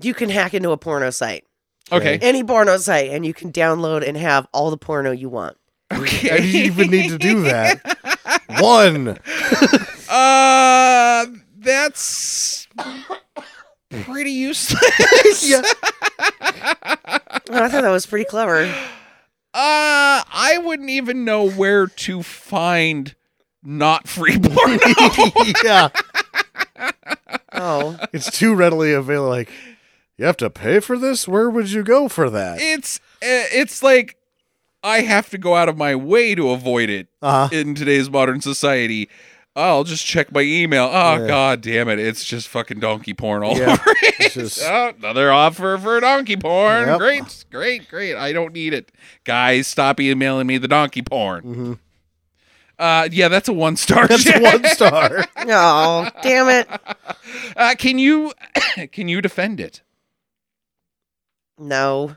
You can hack into a porno site. Okay. Any porno site, and you can download and have all the porno you want. Okay. I didn't even need to do that. One. uh, that's pretty useless. Yeah. Well, I thought that was pretty clever. Uh, I wouldn't even know where to find... Not free porno. Yeah. Oh. It's too readily available. Like, you have to pay for this? Where would you go for that? It's it's like I have to go out of my way to avoid it uh-huh. in today's modern society. I'll just check my email. Oh, yeah. God damn it. It's just fucking donkey porn all yeah. over it. Just... Oh, another offer for donkey porn. Yep. Great, great, great. I don't need it. Guys, stop emailing me the donkey porn. Mm-hmm. Uh, yeah, that's a one star. That's a one star. Oh, damn it! Uh, can you can you defend it? No,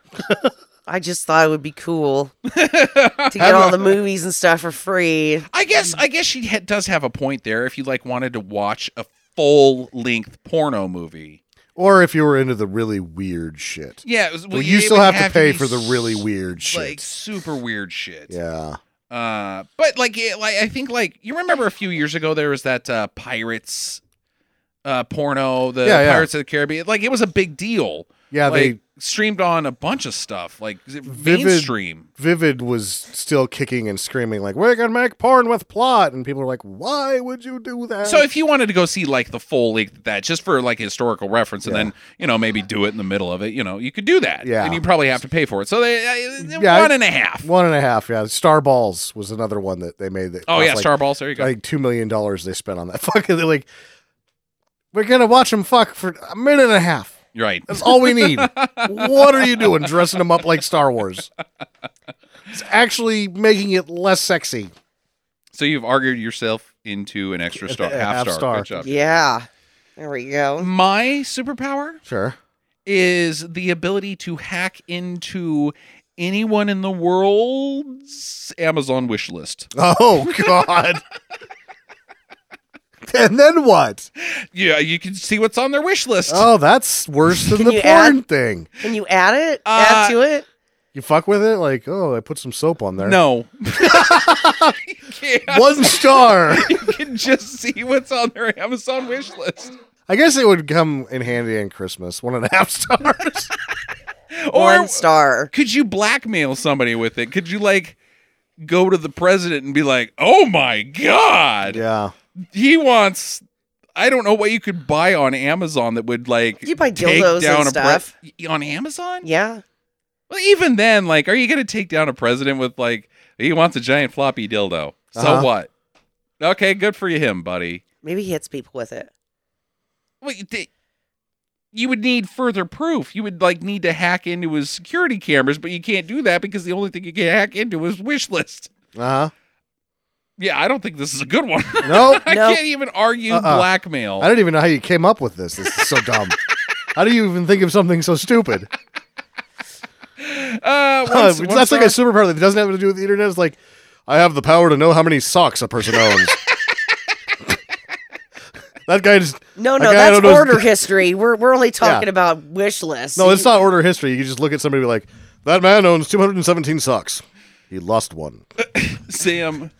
I just thought it would be cool to get all the movies and stuff for free. I guess I guess she ha- does have a point there. If you like wanted to watch a full length porno movie, or if you were into the really weird shit, yeah, it was, well, well, you, you still have, have to pay to for the really weird shit, like super weird shit, yeah. Uh, but like, it, like I think like you remember a few years ago there was that uh, pirates, uh, porno, the yeah, Pirates yeah. of the Caribbean. Like it was a big deal. Yeah, like, they streamed on a bunch of stuff. Like Vivid, mainstream. Vivid was still kicking and screaming like, we're going to make porn with plot. And people are like, why would you do that? So if you wanted to go see like the full leak, that just for like historical reference, and yeah. then, you know, maybe do it in the middle of it, you know, you could do that. Yeah. And you probably have to pay for it. So they, uh, yeah, one and a half. One and a half. Yeah. Starballs was another one that they made. That oh yeah. Like, Starballs. There you go. I think two million dollars they spent on that. Fucking they're like, we're going to watch them fuck for a minute and a half. Right. That's all we need. What are you doing dressing them up like Star Wars? It's actually making it less sexy. So you've argued yourself into an extra star, half, half star. star. Yeah. There we go. My superpower sure. is the ability to hack into anyone in the world's Amazon wish list. Oh, God. And then what? Yeah, you can see what's on their wish list. Oh, that's worse than the porn add, thing. Can you add it? Uh, add to it? You fuck with it? Like, oh, I put some soap on there. No. One star. You can just see what's on their Amazon wish list. I guess it would come in handy on Christmas. One and a half stars. Or one star. Could you blackmail somebody with it? Could you, like, go to the president and be like, oh, my God. Yeah. He wants, I don't know what you could buy on Amazon that would like you buy dildos take down and a stuff. Pre- on Amazon? Yeah. Well, even then, like, are you going to take down a president with like, he wants a giant floppy dildo? So uh-huh. what? Okay, good for him, buddy. Maybe he hits people with it. Well, you would need further proof. You would like need to hack into his security cameras, but you can't do that because the only thing you can hack into is wish list. Uh-huh. Yeah, I don't think this is a good one. No, nope, I nope. can't even argue uh-uh. blackmail. I don't even know how you came up with this. This is so dumb. How do you even think of something so stupid? Uh, one, uh, one that's star. Like a superpower that doesn't have to do with the internet. It's like, I have the power to know how many socks a person owns. That guy just no, no, that that's order history. We're we're only talking yeah. about wish lists. No, it's not order history. You can just look at somebody and be like, that man owns two hundred seventeen socks. He lost one. Sam.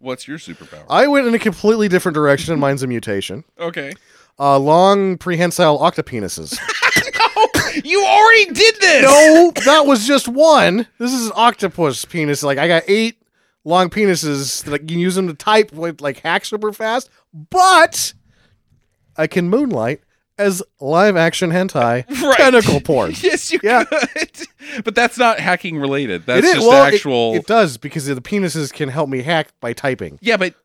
What's your superpower? I went in a completely different direction, and mine's a mutation. Okay. Uh, long, prehensile octopenises. No, you already did this! No, that was just one. This is an octopus penis. Like, I got eight long penises that I can use them to type with, like, hack super fast, but I can moonlight as live-action hentai right. tentacle porn. Yes, you yeah. could. But that's not hacking related. That's just well, actual... It, it does, because the penises can help me hack by typing. Yeah, but...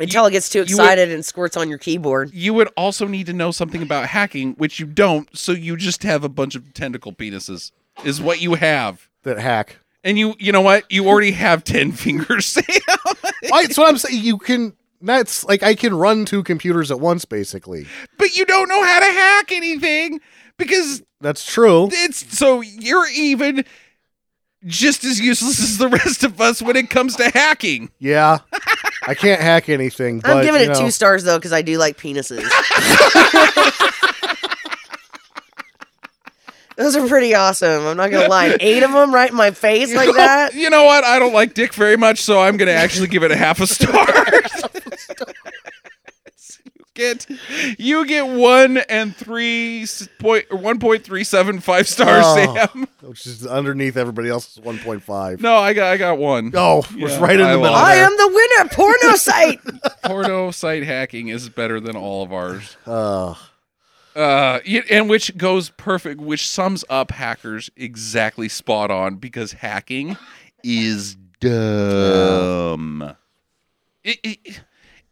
Until you, it gets too excited would, and squirts on your keyboard. You would also need to know something about hacking, which you don't, so you just have a bunch of tentacle penises, is what you have. That hack. And you you know what? You already have ten fingers, Sam. Right, that's what I'm saying. You can... That's like I can run two computers at once, basically. But you don't know how to hack anything because that's true. It's so you're even just as useless as the rest of us when it comes to hacking. Yeah, I can't hack anything. But, I'm giving it know. two stars though because I do like penises. Those are pretty awesome. I'm not going to lie. Eight of them right in my face you like know, that. You know what? I don't like dick very much, so I'm going to actually give it a half a star. you, get, you get one and three point, one point three seven five stars, oh, Sam. Which is underneath everybody else's one point five. No, I got I got one. Oh, yeah, was right in I the middle. I am the winner. Porno site. Porno site hacking is better than all of ours. Oh. Uh, and which goes perfect, which sums up hackers exactly spot on because hacking is dumb. It, it,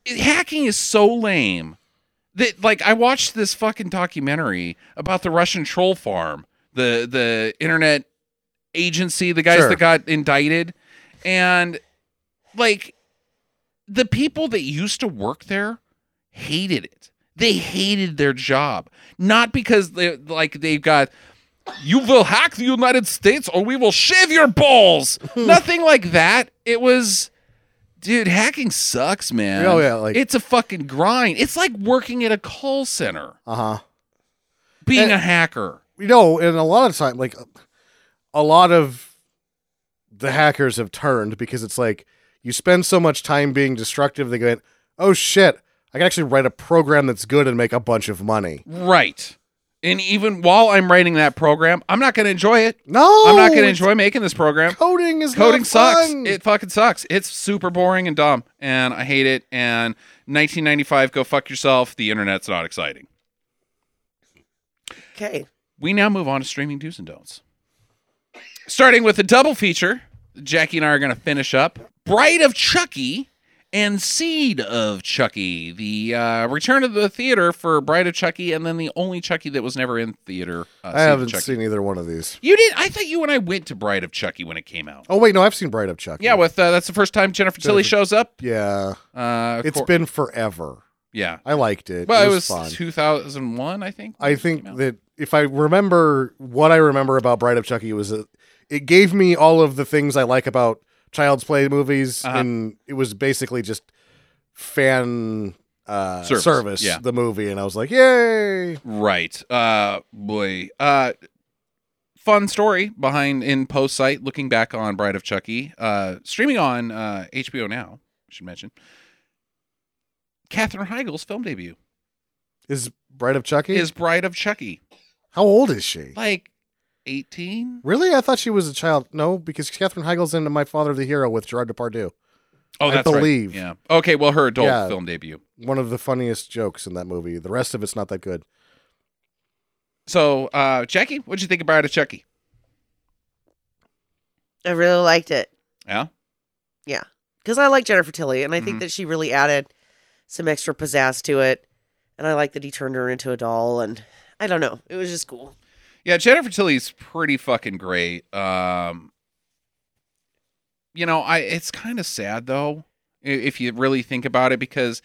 it, hacking is so lame that, like, I watched this fucking documentary about the Russian troll farm, the the internet agency, the guys sure. that got indicted, and like the people that used to work there hated it. They hated their job, not because they like they've got. You will hack the United States, or we will shave your balls. Nothing like that. It was, dude, hacking sucks, man. Oh yeah, like it's a fucking grind. It's like working at a call center. Uh huh. Being and, a hacker, you know, and a lot of time, like a lot of the hackers have turned because it's like you spend so much time being destructive. They go, oh shit. I can actually write a program that's good and make a bunch of money. Right. And even while I'm writing that program, I'm not going to enjoy it. No. I'm not going to enjoy making this program. Coding is Coding not sucks. Fun. It fucking sucks. It's super boring and dumb. And I hate it. And nineteen ninety-five, go fuck yourself. The internet's not exciting. Okay. We now move on to streaming do's and don'ts. Starting with a double feature, Jackie and I are going to finish up Bride of Chucky and Seed of Chucky, the uh, return to the theater for Bride of Chucky, and then the only Chucky that was never in theater. Uh, I haven't seen either one of these. You did? I thought you and I went to Bride of Chucky when it came out. Oh wait, no, I've seen Bride of Chucky. Yeah, with uh, that's the first time Jennifer Tilly shows up. Yeah, uh, it's cor- been forever. Yeah, I liked it. Well, it was, it was two thousand one, I think. I think that if I remember what I remember about Bride of Chucky, it was a, it gave me all of the things I like about Child's Play movies, uh-huh. and it was basically just fan uh, service, service yeah. the movie, and I was like, yay! Right. Uh, boy. Uh, fun story behind in post site, looking back on Bride of Chucky, uh, streaming on uh, H B O Now, I should mention. Katherine Heigl's film debut is Bride of Chucky. Is Bride of Chucky? How old is she? Like eighteen? Really? I thought she was a child. No, because Katherine Heigl's in My Father the Hero with Gerard Depardieu. Oh, that's I believe. Right. Yeah. Okay. Well, her adult yeah, film debut. One of the funniest jokes in that movie. The rest of it's not that good. So, uh, Jackie, what'd you think of Bride of Chucky? I really liked it. Yeah. Yeah, because I like Jennifer Tilly, and I mm-hmm. think that she really added some extra pizzazz to it. And I like that he turned her into a doll. And I don't know. It was just cool. Yeah, Jennifer Tilly's pretty fucking great. Um, you know, I it's kind of sad, though, if you really think about it, because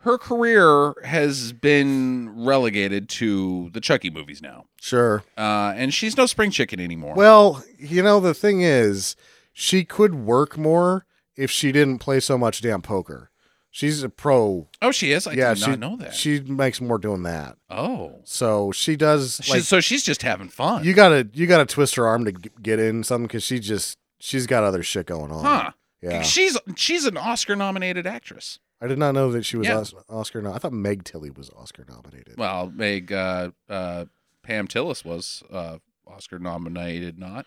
her career has been relegated to the Chucky movies now. Sure. Uh, and she's no spring chicken anymore. Well, you know, the thing is, she could work more if she didn't play so much damn poker. She's a pro. Oh, she is? I yeah, did not she, know that. She makes more doing that. Oh. So she does. Like, she's, so she's just having fun. You got to you gotta twist her arm to g- get in something because she just, she's got other shit going on. Huh. Yeah. She's she's an Oscar-nominated actress. I did not know that she was yeah. Oscar-nominated. I thought Meg Tilly was Oscar-nominated. Well, Meg, uh, uh, Pam Tillis was uh, Oscar-nominated, not.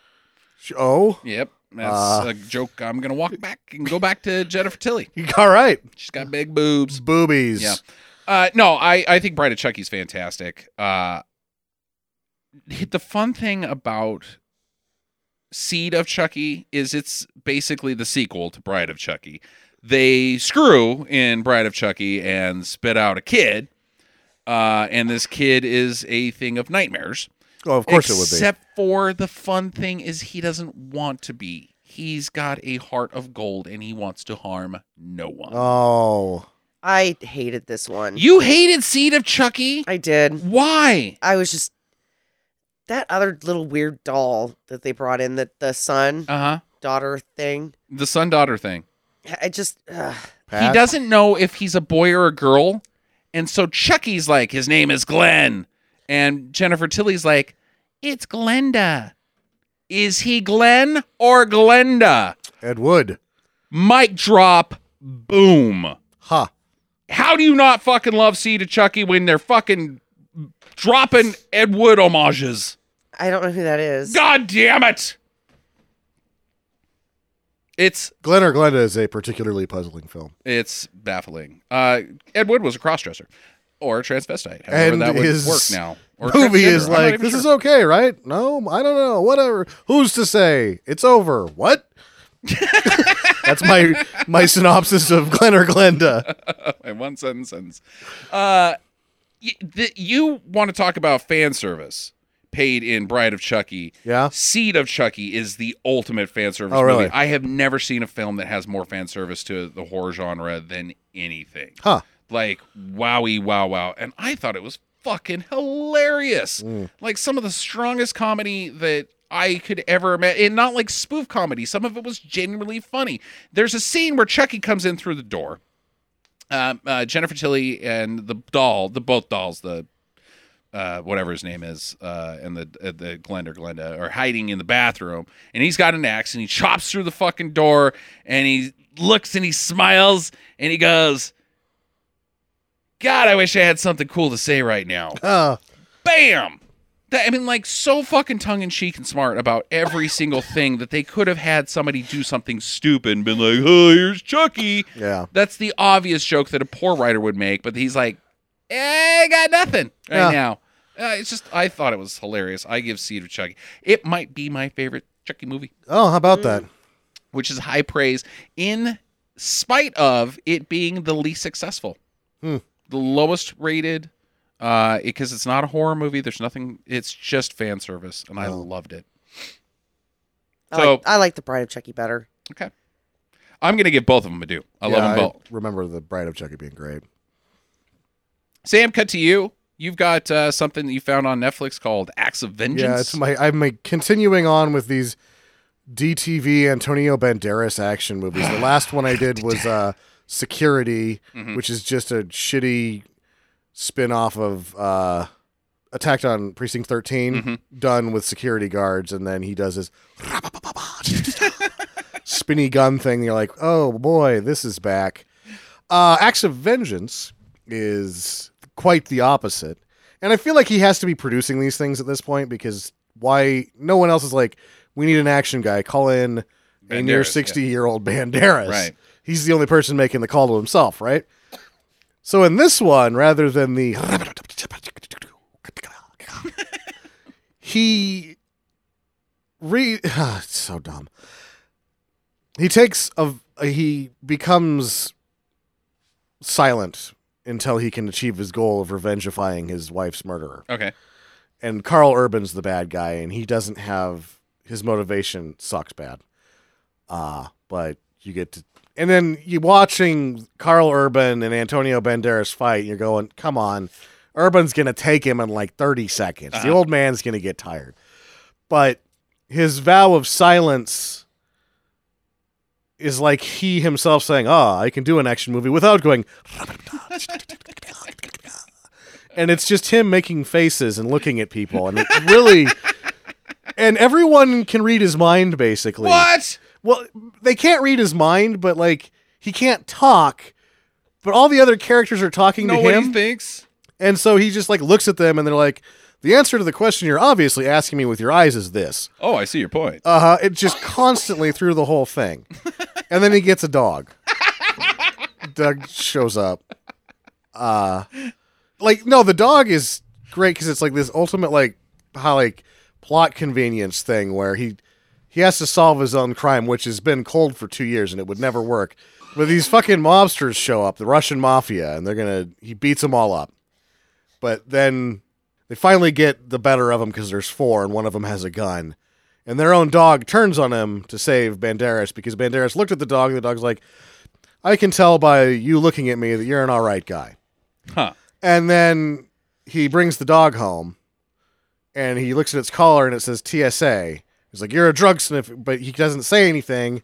Oh? Yep. That's uh, a joke. I'm going to walk back and go back to Jennifer Tilly. All right. She's got big boobs. Boobies. Yeah. Uh, no, I, I think Bride of Chucky's fantastic. Uh, the fun thing about Seed of Chucky is it's basically the sequel to Bride of Chucky. They screw in Bride of Chucky and spit out a kid. Uh, and this kid is a thing of nightmares. Oh, of course it would be. Except for the fun thing is he doesn't want to be. He's got a heart of gold and he wants to harm no one. Oh. I hated this one. You hated Seed of Chucky? I did. Why? I was just... That other little weird doll that they brought in, that the son, uh-huh. daughter thing. The son-daughter thing. I just... Uh, he doesn't know if he's a boy or a girl. And so Chucky's like, his name is Glenn. And Jennifer Tilly's like, it's Glenda. Is he Glenn or Glenda? Ed Wood. Mic drop. Boom. Huh. How do you not fucking love Seed of Chucky when they're fucking dropping Ed Wood homages? I don't know who that is. God damn it. It's Glenn or Glenda is a particularly puzzling film. It's baffling. Uh, Ed Wood was a crossdresser. Or transvestite. However, and that would work now. Or movie is like, this sure. is okay, right? No, I don't know. Whatever. Who's to say? It's over. What? That's my my synopsis of Glenn or Glenda. My one sentence sentence. Uh, y- th- you want to talk about fan service paid in Bride of Chucky. Yeah. Seed of Chucky is the ultimate fan service oh, really? movie. I have never seen a film that has more fan service to the horror genre than anything. Huh. Like, wowie, wow, wow. And I thought it was fucking hilarious. Mm. Like, some of the strongest comedy that I could ever imagine. And not like spoof comedy. Some of it was genuinely funny. There's a scene where Chucky comes in through the door. Um, uh, Jennifer Tilly and the doll, the both dolls, the uh, whatever his name is, uh, and the uh, the Glenn or Glenda are hiding in the bathroom. And he's got an axe, and he chops through the fucking door, and he looks, and he smiles, and he goes... God, I wish I had something cool to say right now. Oh. bam. That, I mean, like, so fucking tongue-in-cheek and smart about every single thing that they could have had somebody do something stupid and been like, oh, here's Chucky. Yeah. That's the obvious joke that a poor writer would make, but he's like, eh, I got nothing right yeah. now. Uh, it's just, I thought it was hilarious. I give Seed of Chucky. It might be my favorite Chucky movie. Oh, how about that? Which is high praise in spite of it being the least successful. Hmm. The lowest rated. Uh, because it's not a horror movie. There's nothing. It's just fan service, and I oh. loved it. I so like, I like the Bride of Chucky better. Okay, I'm gonna give both of them a do. I yeah, love them both. I remember the Bride of Chucky being great. Sam, cut to you. You've got uh, something that you found on Netflix called Acts of Vengeance. Yeah, it's my. I'm my, continuing on with these D T V Antonio Banderas action movies. The last one I did was uh, Security, mm-hmm. which is just a shitty spin-off of uh, Attack on Precinct thirteen, mm-hmm. done with security guards, and then he does his spinny gun thing. You're like, oh boy, this is back. Uh, Acts of Vengeance is quite the opposite. And I feel like he has to be producing these things at this point, because why no one else is like, we need an action guy, call in Banderas, a near sixty-year-old yeah. Banderas. Right. He's the only person making the call to himself, right? So in this one, rather than the... he... Re- oh, it's so dumb. He takes... a He becomes silent until he can achieve his goal of revengifying his wife's murderer. Okay. And Carl Urban's the bad guy, and he doesn't have... His motivation sucks bad. Uh, but you get to... And then you're watching Carl Urban and Antonio Banderas fight, and you're going, come on. Urban's going to take him in like thirty seconds. Uh-huh. The old man's going to get tired. But his vow of silence is like he himself saying, oh, I can do an action movie without going. And it's just him making faces and looking at people. And it really... And everyone can read his mind, basically. What? Well, they can't read his mind, but, like, he can't talk. But all the other characters are talking to him. Know what he thinks. And so he just, like, looks at them, and they're like, the answer to the question you're obviously asking me with your eyes is this. Oh, I see your point. Uh-huh. It just constantly through the whole thing. And then he gets a dog. Doug shows up. Uh, like, no, the dog is great because it's, like, this ultimate, like, how, like, plot convenience thing where he... He has to solve his own crime, which has been cold for two years, and it would never work. But these fucking mobsters show up, the Russian mafia, and they're gonna... He beats them all up. But then they finally get the better of him because there's four, and one of them has a gun. And their own dog turns on him to save Banderas, because Banderas looked at the dog, and the dog's like, I can tell by you looking at me that you're an all right guy. Huh. And then he brings the dog home, and he looks at its collar, and it says T S A. He's like, you're a drug sniffer, but he doesn't say anything,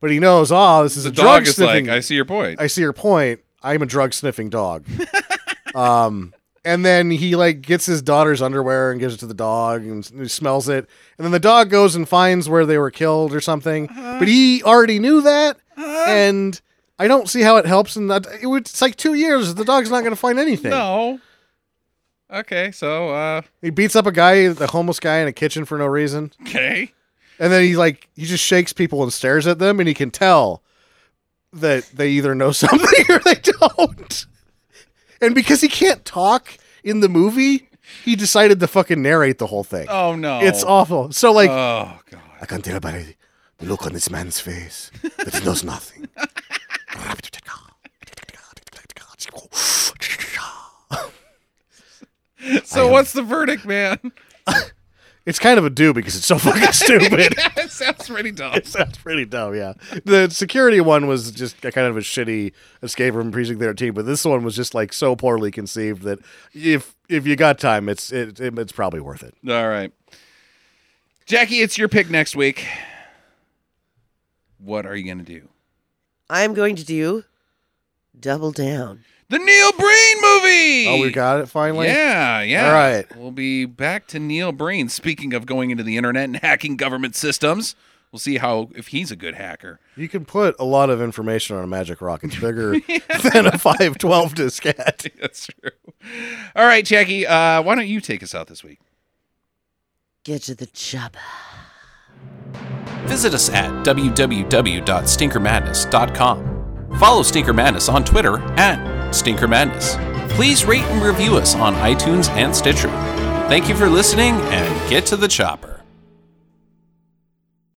but he knows, oh, this is the a drug sniffing. Like, I see your point. I see your point. I'm a drug sniffing dog. um, and then he like gets his daughter's underwear and gives it to the dog and he smells it. And then the dog goes and finds where they were killed or something, uh-huh. but he already knew that. Uh-huh. And I don't see how it helps. And it would, it's like two years. The dog's not going to find anything. No. Okay, so uh he beats up a guy, a homeless guy in a kitchen for no reason. Okay. And then he like he just shakes people and stares at them, and he can tell that they either know something or they don't. And because he can't talk in the movie, he decided to fucking narrate the whole thing. Oh no. It's awful. So like oh, God. I can't tell by the look on this man's face that he knows nothing. So what's the verdict, man? It's kind of a do because it's so fucking stupid. Yeah, it sounds pretty dumb. It sounds pretty dumb, yeah. The security one was just a kind of a shitty escape from Precinct thirteen, but this one was just like so poorly conceived that if if you got time, it's it, it it's probably worth it. All right. Jackie, it's your pick next week. What are you going to do? I'm going to do Double Down. The Neil Breen movie! Oh, we got it finally? Yeah, yeah. All right. We'll be back to Neil Breen. Speaking of going into the internet and hacking government systems, We'll see how if he's a good hacker. You can put a lot of information on a magic rock. It's bigger yeah. than a five twelve diskette. That's true. All right, Jackie, uh, why don't you take us out this week? Get to the chopper. Visit us at w w w dot stinker madness dot com. Follow Stinker Madness on Twitter at Stinker Madness. Please rate and review us on iTunes and Stitcher. Thank you for listening, and get to the chopper.